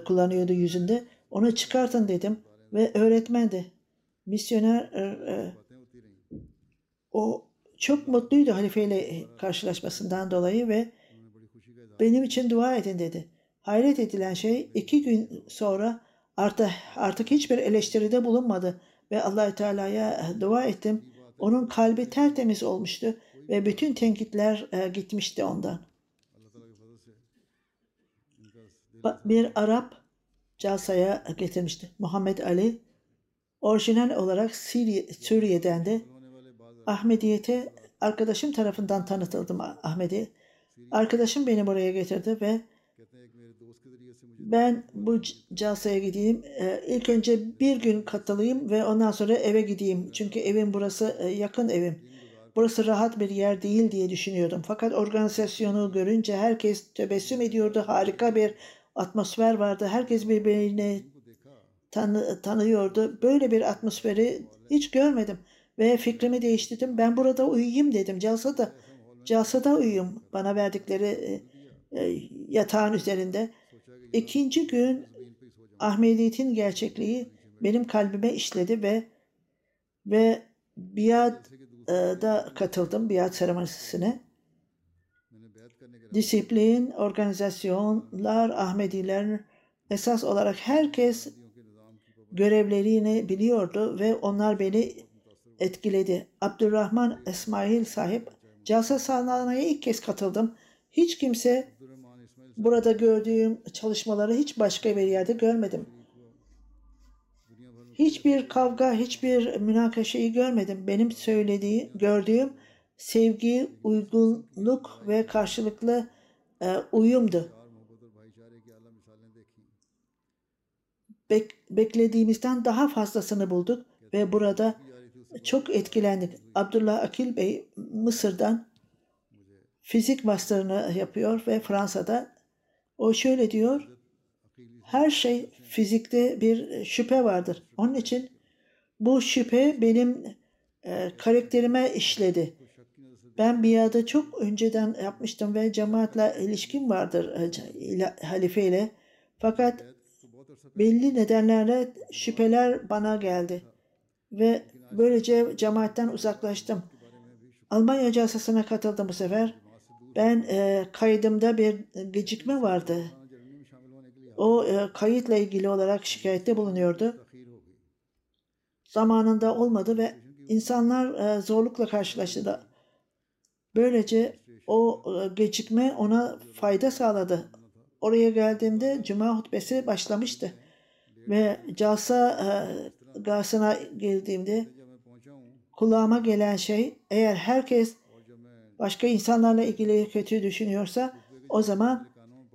kullanıyordu yüzünde. Onu çıkartın dedim ve öğretmendi. Misyoner o çok mutluydu halifeyle karşılaşmasından dolayı ve benim için dua edin dedi. Hayret edilen şey, 2 gün sonra artık hiçbir eleştiride bulunmadı. ve Allah-u Teala'ya dua ettim. Onun kalbi tertemiz olmuştu ve bütün tenkitler gitmişti ondan. Bir Arap Calsa'ya getirmişti. Muhammed Ali orijinal olarak Suriye'den de Ahmediyet'e arkadaşım tarafından tanıtıldım. Ahmedi. Arkadaşım beni buraya getirdi ve ben bu Calsa'ya gideyim. İlk önce bir gün katılayım ve ondan sonra eve gideyim. Çünkü evim burası, yakın evim. Burası rahat bir yer değil diye düşünüyordum. Fakat organizasyonu görünce herkes tebessüm ediyordu. Harika bir atmosfer vardı. Herkes birbirini tanıyordu. Böyle bir atmosferi hiç görmedim. Ve fikrimi değiştirdim. Ben burada uyuyayım dedim. Calsa'da uyuyayım. Bana verdikleri yatağın üzerinde. İkinci gün Ahmediyet'in gerçekliği benim kalbime işledi ve biat'a katıldım, biat seremonisine. Disiplin, organizasyonlar, Ahmediler esas olarak herkes görevlerini biliyordu ve onlar beni etkiledi. Abdurrahman İsmail sahip, Calsa Sanana'ya ilk kez katıldım. Hiç kimse burada gördüğüm çalışmaları hiç başka bir yerde görmedim. Hiçbir kavga, hiçbir münakaşayı görmedim. Benim gördüğüm sevgi, uygunluk ve karşılıklı uyumdu. Beklediğimizden daha fazlasını bulduk ve burada çok etkilendik. Abdullah Akil Bey Mısır'dan fizik masterını yapıyor ve Fransa'da. O şöyle diyor, her şey fizikte bir şüphe vardır. Onun için bu şüphe benim karakterime işledi. Ben biatı çok önceden yapmıştım ve cemaatle ilişkim vardır halifeyle. Fakat belli nedenlerle şüpheler bana geldi ve böylece cemaatten uzaklaştım. Almanya Calsa'sına katıldım bu sefer. Ben kaydımda bir gecikme vardı. O kayıtla ilgili olarak şikayette bulunuyordu. Zamanında olmadı ve insanlar zorlukla karşılaştı. Böylece o gecikme ona fayda sağladı. Oraya geldiğimde cuma hutbesi başlamıştı. Ve Calsa'na girdiğimde kulağıma gelen şey, eğer herkes başka insanlarla ilgili kötü düşünüyorsa o zaman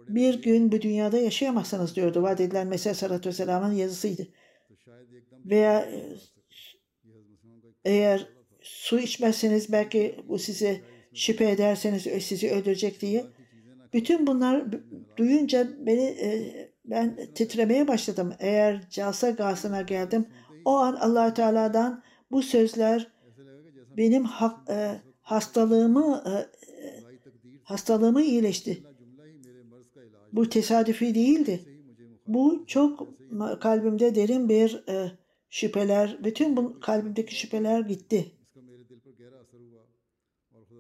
bir gün bu dünyada yaşayamazsınız diyordu. Vaat edilen Mesih Salatü Vesselam'ın yazısıydı. Veya eğer su içmezseniz belki bu sizi şüphe ederseniz sizi öldürecek diye. Bütün bunlar duyunca ben titremeye başladım. Eğer Calsa Gahsı'na geldim o an Allah-u Teala'dan bu sözler benim hastalığımı iyileşti. Bu tesadüfi değildi. Bu çok kalbimde derin bir şüpheler, bütün bu kalbimdeki şüpheler gitti.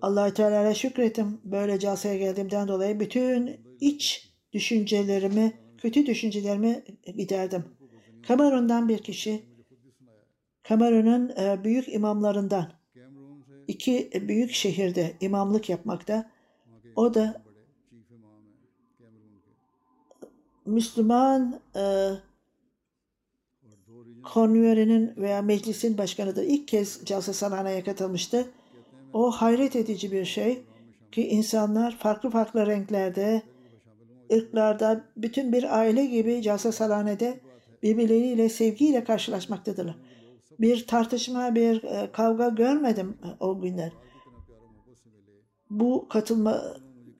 Allah-u Teala'ya şükrettim. Böyle Calsa'ya geldiğimden dolayı bütün iç düşüncelerimi, kötü düşüncelerimi giderdim. Kamerun'dan bir kişi, Kamerun'un büyük imamlarından, iki büyük şehirde imamlık yapmakta. O da Müslüman konveyinin veya meclisin başkanıdır. İlk kez Calsa Sanana'ya katılmıştı. O hayret edici bir şey ki insanlar farklı renklerde, ırklarda, bütün bir aile gibi Calsa Sanana'da birbirleriyle sevgiyle karşılaşmaktadırlar. Bir tartışma, bir kavga görmedim o günler.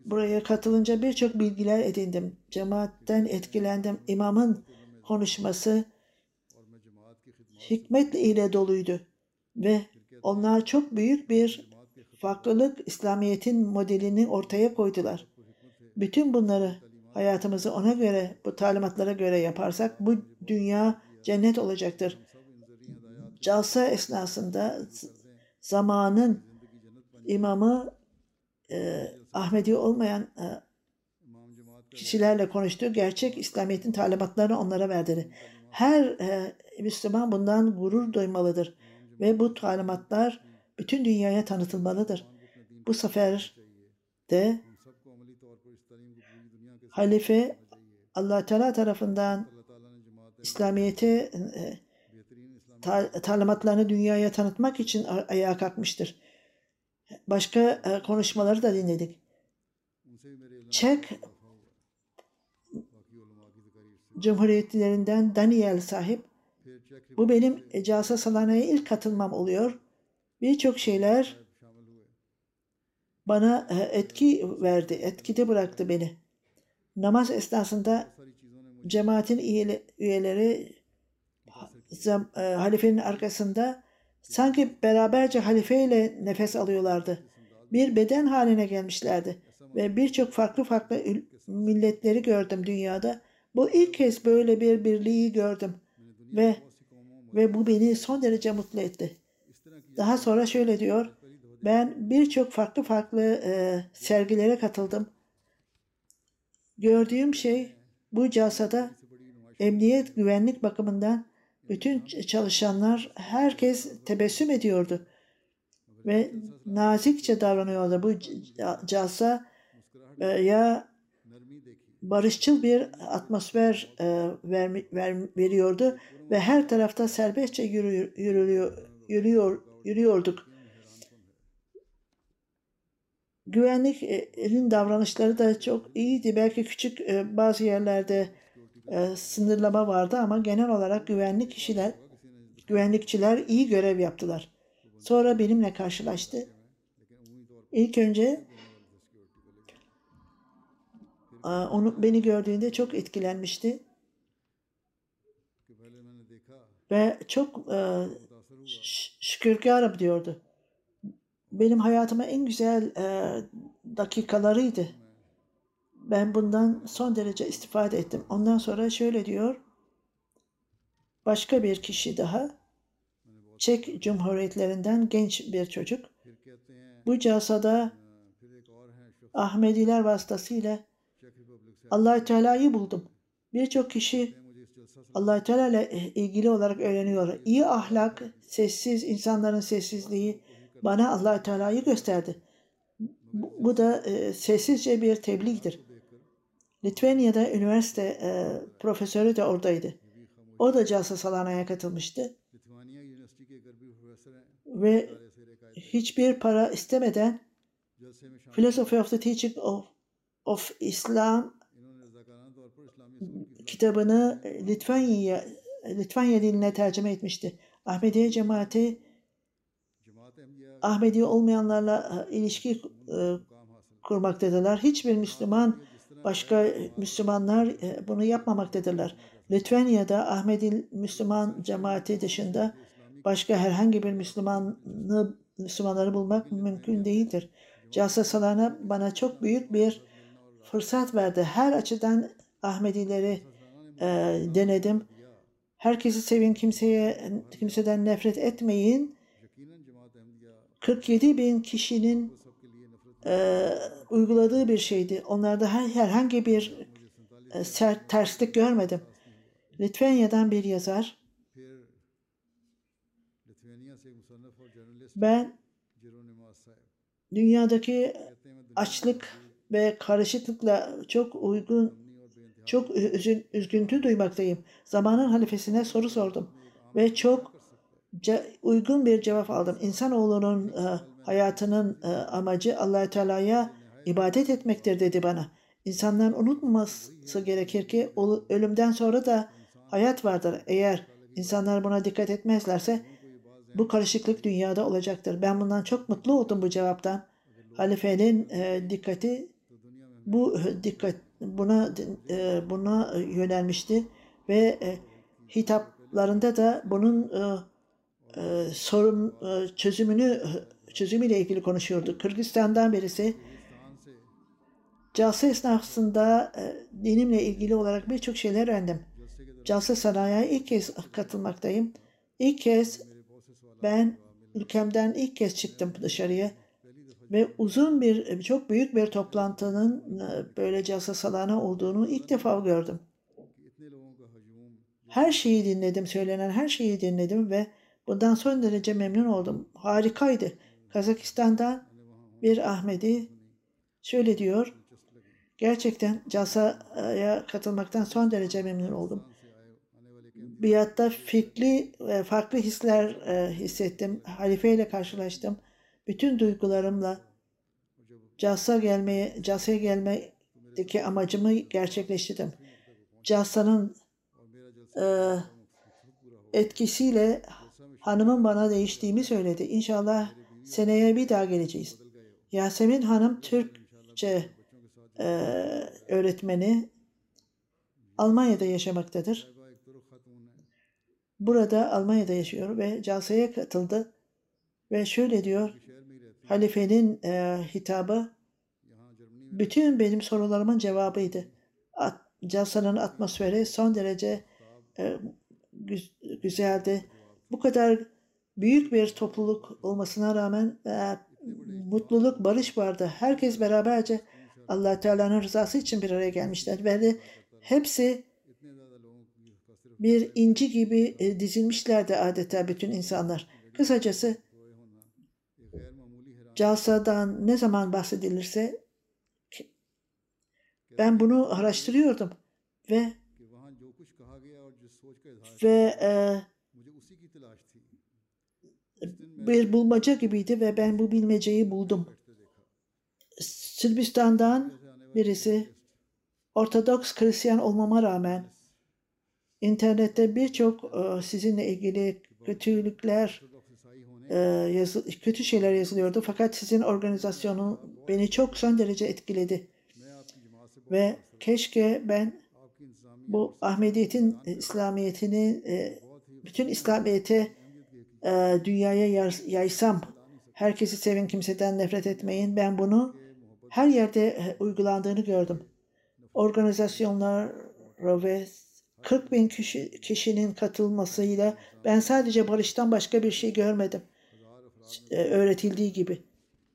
Buraya katılınca birçok bilgiler edindim. Cemaatten etkilendim. İmamın konuşması hikmetle doluydu. Ve onlar çok büyük bir farklılık İslamiyet'in modelini ortaya koydular. Bütün bunları hayatımızı ona göre, bu talimatlara göre yaparsak bu dünya cennet olacaktır. Calsa esnasında zamanın imamı Ahmedi olmayan kişilerle konuştu. Gerçek İslamiyet'in talimatlarını onlara verdi. Her Müslüman bundan gurur duymalıdır ve bu talimatlar bütün dünyaya tanıtılmalıdır. Bu sefer de halife Allah Teala tarafından İslamiyet'e talimatlarını dünyaya tanıtmak için ayağa kalkmıştır. Başka konuşmaları da dinledik. Çek Cumhuriyetlerinden Daniel sahip. Bu benim Ecasa Salana'ya ilk katılmam oluyor. Birçok şeyler bana etki verdi. Etkide bıraktı beni. Namaz esnasında cemaatin üyeleri halifenin arkasında sanki beraberce halifeyle nefes alıyorlardı. Bir beden haline gelmişlerdi. Ve birçok farklı milletleri gördüm dünyada. Bu ilk kez böyle bir birliği gördüm ve bu beni son derece mutlu etti. Daha sonra şöyle diyor, ben birçok farklı sergilere katıldım. Gördüğüm şey bu casada emniyet, güvenlik bakımından bütün çalışanlar, herkes tebessüm ediyordu ve nazikçe davranıyordu. Bu casaya barışçıl bir atmosfer veriyordu ve her tarafta serbestçe yürüyorduk. Güvenlikin davranışları da çok iyiydi. Belki küçük bazı yerlerde sınırlama vardı ama genel olarak güvenlikçiler iyi görev yaptılar. Sonra benimle karşılaştı. İlk önce beni gördüğünde çok etkilenmişti. Ve çok şükürkarım diyordu. Benim hayatıma en güzel dakikalarıydı. Ben bundan son derece istifade ettim. Ondan sonra şöyle diyor. Başka bir kişi daha. Çek Cumhuriyetlerinden genç bir çocuk. Bu casada Ahmediler vasıtasıyla Allah-u Teala'yı buldum. Birçok kişi Allah-u Teala ile ilgili olarak öğreniyor. İyi ahlak, sessiz, insanların sessizliği bana Allah-u Teala'yı gösterdi. Bu da sessizce bir tebliğdir. Litvanya'da üniversite profesörü de oradaydı. O da Jalsa Salana'ya katılmıştı. Ve hiçbir para istemeden Philosophy of the Teaching of Islam kitabını Litvanya diline tercüme etmişti. Ahmediye cemaati, Ahmediye olmayanlarla ilişki kurmaktadırlar. Hiçbir Müslüman, başka Müslümanlar bunu yapmamaktadırlar. Litvanya'da Ahmedi Müslüman cemaati dışında başka herhangi bir Müslümanları bulmak mümkün değildir. Jalsa Salana bana çok büyük bir fırsat verdi. Her açıdan Ahmedileri denedim. Herkesi sevin, kimseden nefret etmeyin. 47.000 kişinin uyguladığı bir şeydi. Onlarda herhangi bir terslik görmedim. Litvanya'dan bir yazar. Ben dünyadaki açlık ve karışıklıkla çok üzüntü duymaktayım. Zamanın halifesine soru sordum ve çok uygun bir cevap aldım. İnsanoğlunun hayatının amacı Allah-u Teala'ya ibadet etmektir dedi bana. İnsanların unutmaması gerekir ki ölümden sonra da hayat vardır. Eğer insanlar buna dikkat etmezlerse bu karışıklık dünyada olacaktır. Ben bundan çok mutlu oldum bu cevaptan. Halifenin dikkati buna yönelmişti ve hitaplarında da bunun çözümüyle ilgili konuşuyordu. Kırgızistan'dan birisi Jalsa esnasında dinimle ilgili olarak birçok şeyler öğrendim. Jalsa Salana'ya ilk kez katılmaktayım. İlk kez ben ülkemden ilk kez çıktım dışarıya ve çok büyük bir toplantının böyle Jalsa Salana olduğunu ilk defa gördüm. Her şeyi dinledim, söylenen her şeyi dinledim ve bundan son derece memnun oldum. Harikaydı. Kazakistan'dan bir Ahmedi şöyle diyor. Gerçekten Jalsa'ya katılmaktan son derece memnun oldum. Biatta farklı hisler hissettim. Halifeyle karşılaştım. Bütün duygularımla Jalsa'ya gelmedeki amacımı gerçekleştirdim. Jalsa'nın etkisiyle hanımım bana değiştiğimi söyledi. İnşallah seneye bir daha geleceğiz. Yasemin Hanım Türkçe öğretmeni, Almanya'da yaşamaktadır. Burada Almanya'da yaşıyor ve Jalsa'ya katıldı ve şöyle diyor, halifenin hitabı bütün benim sorularımın cevabıydı. Jalsa'nın atmosferi son derece güzeldi. Bu kadar büyük bir topluluk olmasına rağmen mutluluk, barış vardı. Herkes beraberce Allah-u Teala'nın rızası için bir araya gelmişler. Ve hepsi bir inci gibi dizilmişlerdi adeta bütün insanlar. Kısacası Jalsa'dan ne zaman bahsedilirse ben bunu araştırıyordum ve bir bulmaca gibiydi ve ben bu bilmeceyi buldum. Sırbistan'dan birisi, Ortodoks Hristiyan olmama rağmen internette birçok sizinle ilgili kötü şeyler yazılıyordu. Fakat sizin organizasyonun beni çok son derece etkiledi. Ve keşke ben bu Ahmediyet'in İslamiyet'ini bütün İslamiyet'e dünyaya yaysam. Herkesi sevin, kimseden nefret etmeyin. Ben bunu her yerde uygulandığını gördüm. Organizasyonlar ve 40.000 kişinin katılmasıyla ben sadece barıştan başka bir şey görmedim. Öğretildiği gibi.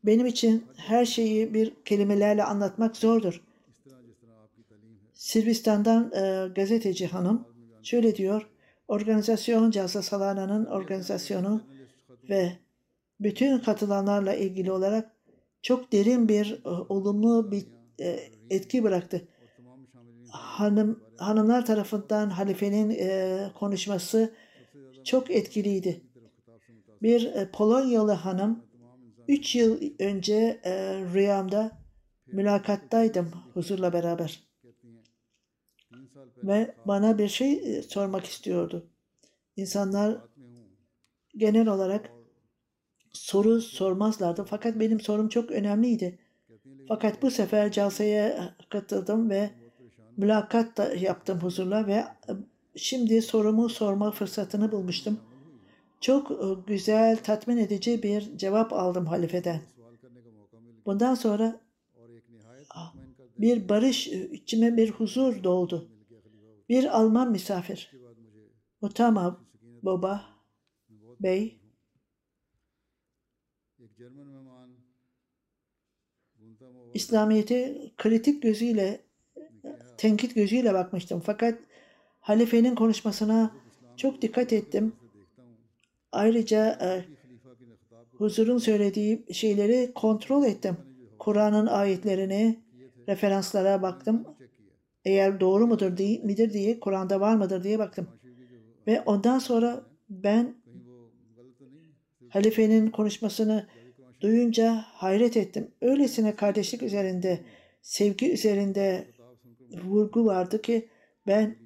Benim için her şeyi bir kelimelerle anlatmak zordur. Sırbistan'dan gazeteci hanım şöyle diyor. Organizasyon Jalsa Salana'nın organizasyonu ve bütün katılanlarla ilgili olarak çok derin bir olumlu bir etki bıraktı. Hanımlar tarafından halifenin konuşması çok etkiliydi. Bir Polonyalı hanım 3 yıl önce rüyamda mülakattaydım huzurla beraber. Ve bana bir şey sormak istiyordu. İnsanlar genel olarak soru sormazlardı. Fakat benim sorum çok önemliydi. Fakat bu sefer Jalsa'ya katıldım ve mülakat da yaptım huzurla ve şimdi sorumu sorma fırsatını bulmuştum. Çok güzel, tatmin edici bir cevap aldım halifeden. Bundan sonra bir barış, içime bir huzur doldu. Bir Alman misafir, Utama Baba Bey, İslamiyet'e kritik gözüyle, tenkit gözüyle bakmıştım. Fakat halifenin konuşmasına çok dikkat ettim. Ayrıca huzurun söylediği şeyleri kontrol ettim. Kur'an'ın ayetlerini, referanslara baktım. Eğer doğru mudur diye, Kur'an'da var mıdır diye baktım. Ve ondan sonra ben halifenin konuşmasını duyunca hayret ettim. Öylesine kardeşlik üzerinde, sevgi üzerinde vurgu vardı ki ben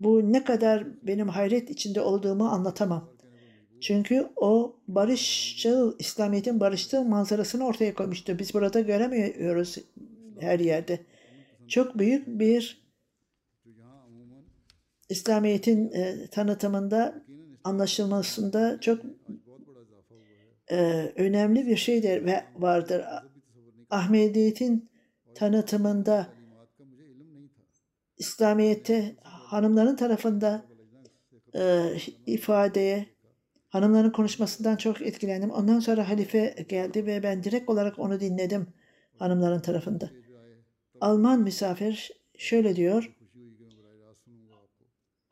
bu ne kadar benim hayret içinde olduğumu anlatamam. Çünkü o barışçıl, İslamiyet'in barışçıl manzarasını ortaya koymuştu. Biz burada göremiyoruz her yerde. Çok büyük bir İslamiyet'in tanıtımında, anlaşılmasında çok önemli bir şey de vardır. Ahmediyet'in tanıtımında, İslamiyet'te hanımların tarafında ifadeye, hanımların konuşmasından çok etkilendim. Ondan sonra halife geldi ve ben direkt olarak onu dinledim hanımların tarafında. Alman misafir şöyle diyor.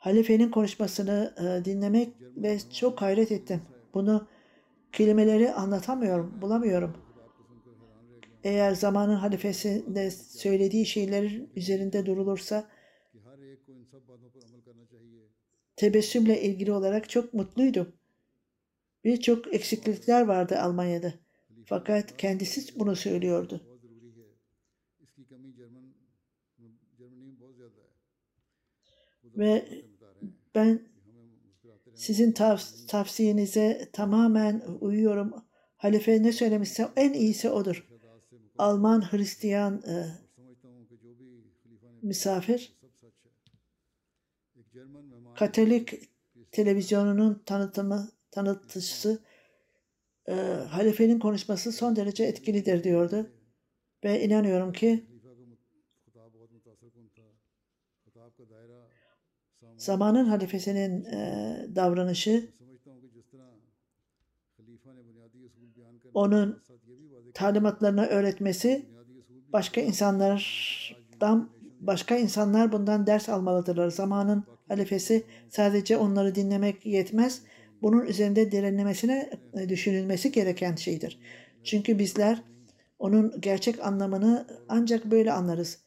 Halifenin konuşmasını dinlemek ve çok hayret ettim. Bunu kelimeleri anlatamıyorum, bulamıyorum. Eğer zamanın halifesinde söylediği şeyler üzerinde durulursa tebessümle ilgili olarak çok mutluydum. Birçok eksiklikler vardı Almanya'da. Fakat kendisi bunu söylüyordu. Ve ben sizin tavsiyenize tamamen uyuyorum. Halife ne söylemişse en iyisi odur. Alman Hristiyan misafir, Katolik televizyonunun tanıtıcısı halifenin konuşması son derece etkilidir diyordu. Ve inanıyorum ki zamanın halifesinin davranışı onun talimatlarını öğretmesi başka insanlar bundan ders almalıdırlar. Zamanın halifesi sadece onları dinlemek yetmez. Bunun üzerinde derinlemesine düşünülmesi gereken şeydir. Çünkü bizler onun gerçek anlamını ancak böyle anlarız.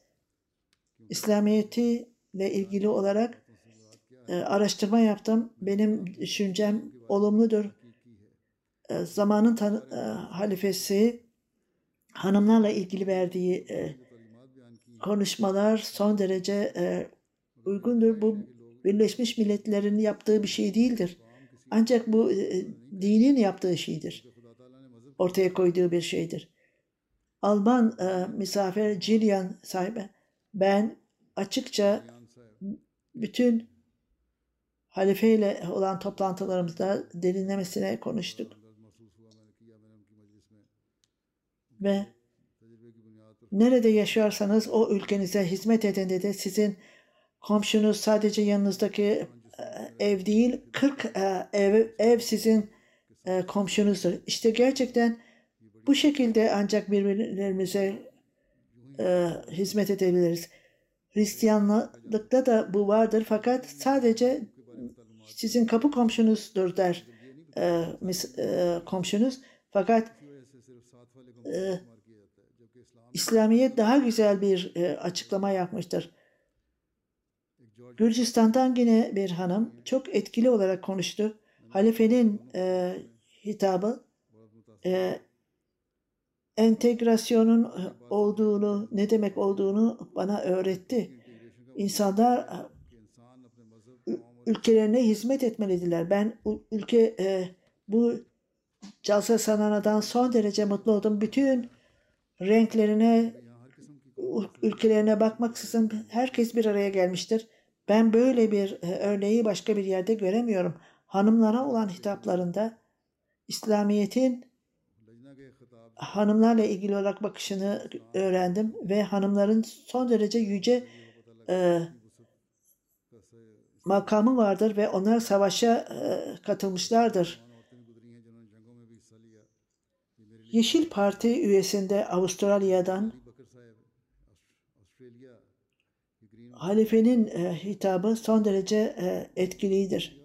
İslamiyeti ile ilgili olarak araştırma yaptım. Benim düşüncem olumludur. Zamanın halifesi hanımlarla ilgili verdiği konuşmalar son derece uygundur. Bu Birleşmiş Milletler'in yaptığı bir şey değildir. Ancak bu dinin yaptığı şeydir. Ortaya koyduğu bir şeydir. Alman misafir Cillian sahibi, ben açıkça bütün halifeyle olan toplantılarımızda derinlemesine konuştuk. Ve nerede yaşıyorsanız o ülkenize hizmet edende de sizin komşunuz sadece yanınızdaki ev değil, 40 ev sizin komşunuzdur. İşte gerçekten bu şekilde ancak birbirlerimize hizmet edebiliriz. Hristiyanlıkta da bu vardır fakat sadece sizin kapı komşunuzdur der komşunuz. Fakat İslamiyet daha güzel bir açıklama yapmıştır. Gürcistan'dan yine bir hanım çok etkili olarak konuştu. Halifenin hitabı entegrasyonun olduğunu, ne demek olduğunu bana öğretti. İnsanlar ülkelerine hizmet etmelidirler. Ben bu Jalsa Sanana'dan son derece mutlu oldum. Bütün renklerine, ülkelerine bakmaksızın herkes bir araya gelmiştir. Ben böyle bir örneği başka bir yerde göremiyorum. Hanımlara olan hitaplarında İslamiyet'in hanımlarla ilgili olarak bakışını öğrendim ve hanımların son derece yüce makamı vardır ve onlar savaşa katılmışlardır. Yeşil Parti üyesinde Avustralya'dan halifenin hitabı son derece etkilidir.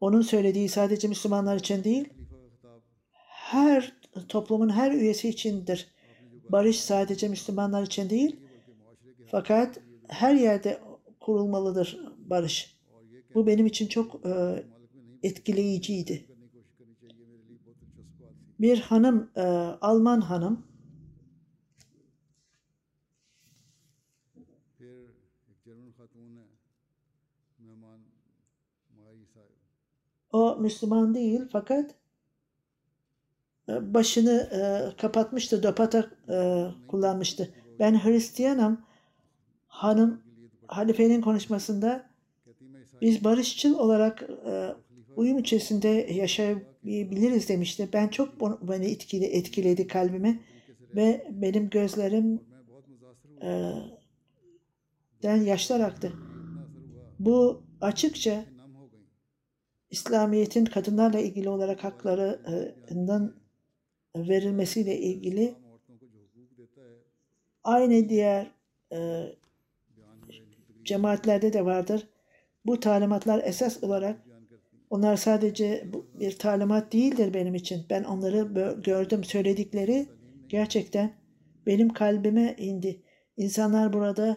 Onun söylediği sadece Müslümanlar için değil, her toplumun her üyesi içindir. Barış sadece Müslümanlar için değil, fakat her yerde kurulmalıdır barış. Bu benim için çok etkileyiciydi. Bir hanım, Alman hanım, o Müslüman değil fakat başını kapatmıştı, dopata kullanmıştı. Ben Hristiyanım. Hanım halifenin konuşmasında biz barışçıl olarak uyum içerisinde yaşayabiliriz demişti. Ben çok beni etkiledi kalbime ve benim gözlerimden yaşlar aktı. Bu açıkça İslamiyet'in kadınlarla ilgili olarak haklarından verilmesiyle ilgili aynı diğer cemaatlerde de vardır. Bu talimatlar esas olarak onlar sadece bir talimat değildir benim için. Ben onları gördüm. Söyledikleri gerçekten benim kalbime indi. İnsanlar burada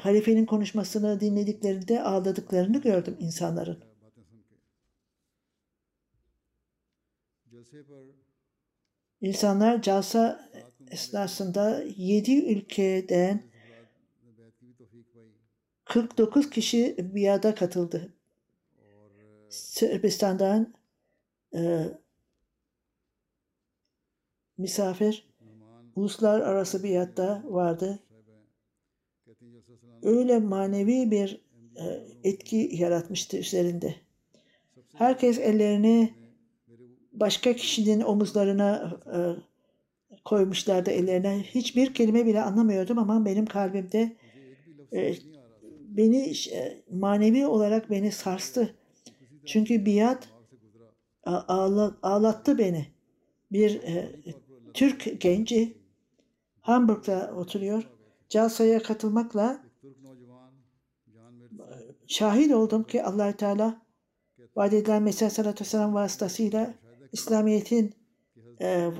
halifenin konuşmasını dinlediklerinde ağladıklarını gördüm insanların. İnsanlar calsa esnasında 7 ülkeden 49 kişi biyada katıldı. Sırbistan'dan misafir uluslararası biyatta vardı. Öyle manevi bir etki yaratmıştı üzerinde. Herkes ellerini başka kişinin omuzlarına koymuşlardı ellerine. Hiçbir kelime bile anlamıyordum ama benim kalbimde beni manevi olarak beni sarstı. Çünkü biat ağlattı beni. Bir Türk genci Hamburg'da oturuyor. Calsa'ya katılmakla şahit oldum ki Allah-u Teala vaad edilen Mesih Sallallahu Aleyhi ve Sellem vasıtasıyla İslamiyet'in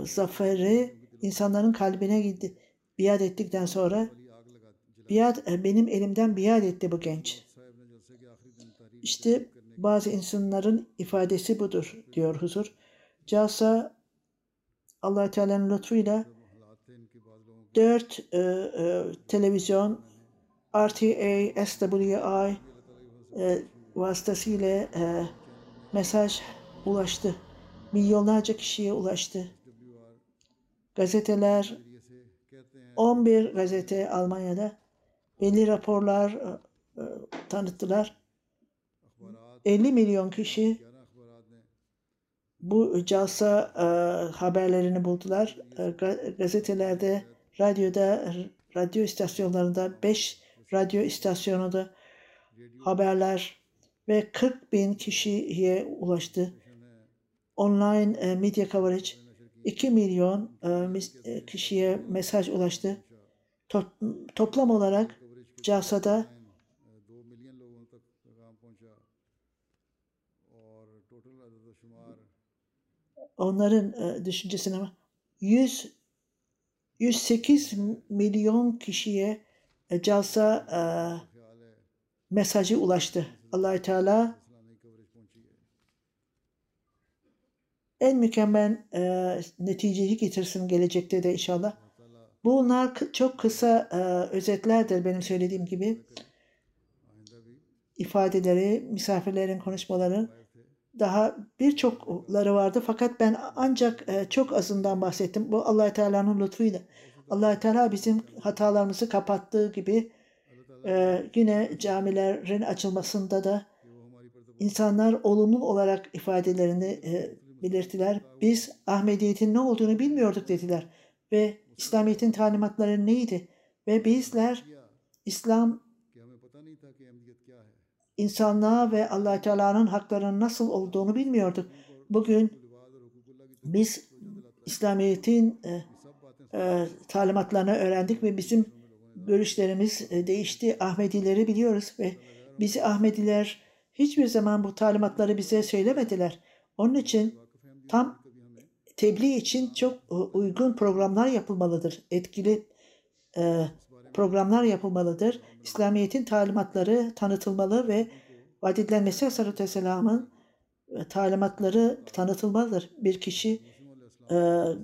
zaferi insanların kalbine gitti. Biat ettikten sonra benim elimden biat etti bu genç. İşte bazı insanların ifadesi budur diyor huzur. Calsa Allah-u Teala'nın lütfuyla 4 televizyon RTA, SWI vasıtasıyla mesaj ulaştı. Milyonlarca kişiye ulaştı. Gazeteler 11 gazete Almanya'da belli raporlar tanıttılar. 50 milyon kişi bu calsa haberlerini buldular. Gazetelerde, radyoda, radyo istasyonlarında 5 radyo istasyonunda haberler ve 40 bin kişiye ulaştı. Online medya coverage 2 milyon kişiye mesaj ulaştı. Toplam olarak Calsa'da 108 milyon kişiye Calsa mesajı ulaştı. Allah-u Teala en mükemmel neticeyi getirsin gelecekte de inşallah. Bunlar çok kısa özetlerdir benim söylediğim gibi. İfadeleri, misafirlerin konuşmaları, daha birçokları vardı fakat ben ancak çok azından bahsettim. Bu Allah-u Teala'nın lütfuydu. Allah-u Teala bizim hatalarımızı kapattığı gibi yine camilerin açılmasında da insanlar olumlu olarak ifadelerini belirttiler. Biz Ahmediyet'in ne olduğunu bilmiyorduk dediler. Ve İslamiyet'in talimatları neydi? Ve bizler İslam insanlığa ve Allah-u Teala'nın haklarının nasıl olduğunu bilmiyorduk. Bugün biz İslamiyet'in talimatlarını öğrendik ve bizim görüşlerimiz değişti. Ahmedileri biliyoruz ve bizi Ahmediler hiçbir zaman bu talimatları bize söylemediler. Onun için tam tebliğ için çok uygun programlar yapılmalıdır. Etkili programlar yapılmalıdır. İslamiyet'in talimatları tanıtılmalı ve vaad edilen Mesih Sallallahu Aleyhi ve Sellem'in talimatları tanıtılmalıdır. Bir kişi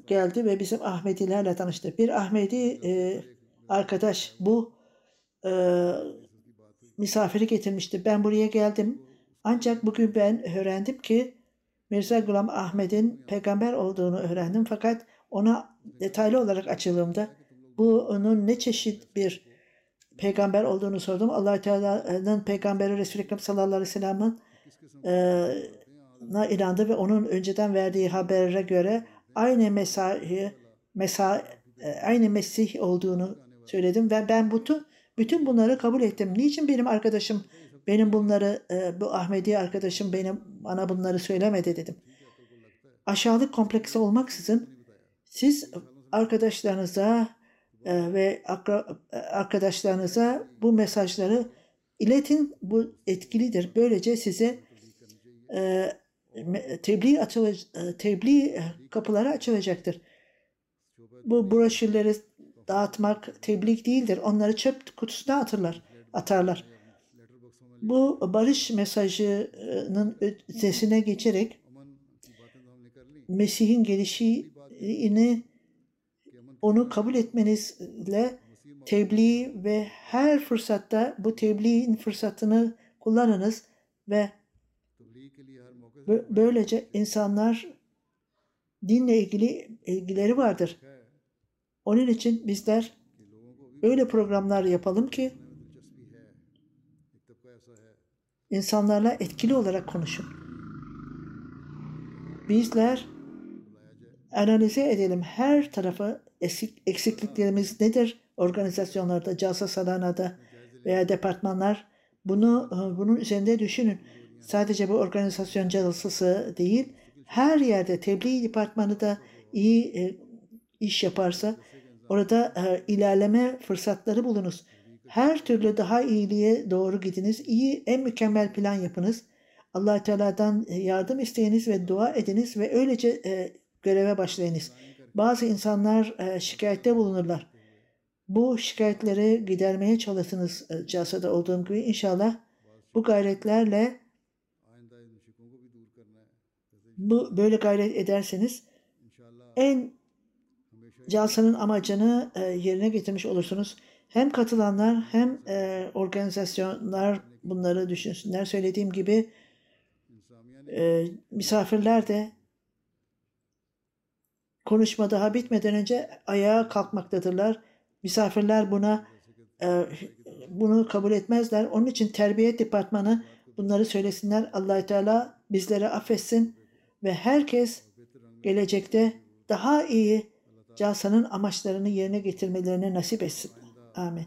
geldi ve bizim Ahmedilerle tanıştı. Bir Ahmedi arkadaş bu misafiri getirmişti. Ben buraya geldim. Ancak bugün ben öğrendim ki Mirza Ghulam Ahmed'in peygamber olduğunu öğrendim. Fakat ona detaylı olarak açıldığımda bunun ne çeşit bir peygamber olduğunu sordum. Allah-u Teala'nın peygamberi Resul-i Ekrem sallallahu aleyhi ve sellem'in inandı ve onun önceden verdiği habere göre aynı Mesih olduğunu söyledim ve ben bütün bunları kabul ettim. Niçin benim arkadaşım bu Ahmedi arkadaşım bana bunları söylemedi dedim. Aşağılık kompleksi olmaksızın siz arkadaşlarınıza bu mesajları İletin, bu etkilidir. Böylece size tebliğ kapıları açılacaktır. Bu broşürleri dağıtmak tebliğ değildir. Onları çöp kutusuna atarlar. Bu barış mesajının ötesine geçerek Mesih'in gelişini onu kabul etmenizle tebliğ ve her fırsatta bu tebliğin fırsatını kullanınız ve böylece insanlar dinle ilgili ilgileri vardır. Onun için bizler öyle programlar yapalım ki insanlarla etkili olarak konuşun. Bizler analize edelim her tarafa, eksikliklerimiz nedir? Organizasyonlarda, casa salanada veya departmanlar, bunun üzerinde düşünün. Sadece bu organizasyon cazasası değil, her yerde tebliğ departmanı da iyi iş yaparsa orada ilerleme fırsatları bulunuz. Her türlü daha iyiliğe doğru gidiniz. İyi, en mükemmel plan yapınız. Allah-u Teala'dan yardım isteyiniz ve dua ediniz ve öylece göreve başlayınız. Bazı insanlar şikayette bulunurlar. Bu şikayetleri gidermeye çalışınız casada olduğum gibi. İnşallah bu gayretlerle böyle gayret ederseniz en casanın amacını yerine getirmiş olursunuz. Hem katılanlar hem organizasyonlar bunları düşünsünler. Söylediğim gibi misafirler de konuşma daha bitmeden önce ayağa kalkmaktadırlar. Misafirler bunu kabul etmezler. Onun için terbiye departmanı bunları söylesinler. Allah-u Teala bizleri affetsin ve herkes gelecekte daha iyi casanın amaçlarını yerine getirmelerini nasip etsin. Amin.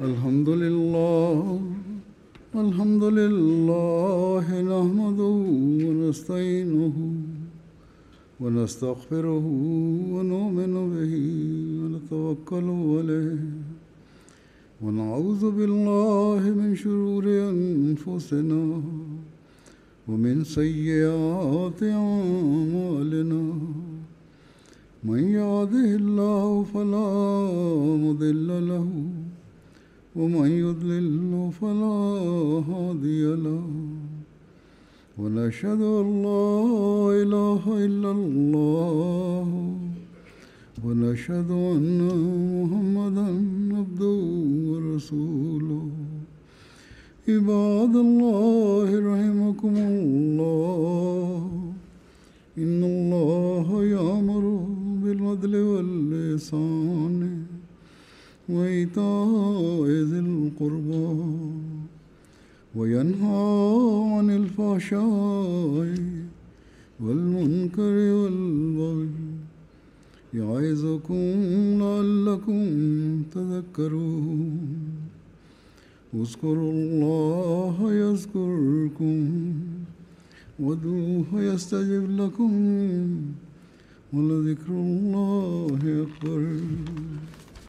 Alhamdulillah, nahmaduhu ve nesta'inuhu ve nestağfiruhu ve nu'minu bihi ve netevekkalu aleyh ve na'udhu billahi min şururi anfusina ve min seyyiati a'malina. Men yahdihillahu fela mudilla lehu ومن يضلل فلا هادي له ونشهد أن لا إله إلا الله ونشهد أن محمدا عبده ورسوله. عباد الله رحمكم الله، إن الله يأمر بالعدل والإحسان وإيتاء ذي القربى وينهى عن الفحشاء والمنكر والبغي يعظكم لعلكم تذكرون. اذكروا الله يذكركم وادعوه يستجب لكم ولذكر الله أكبر.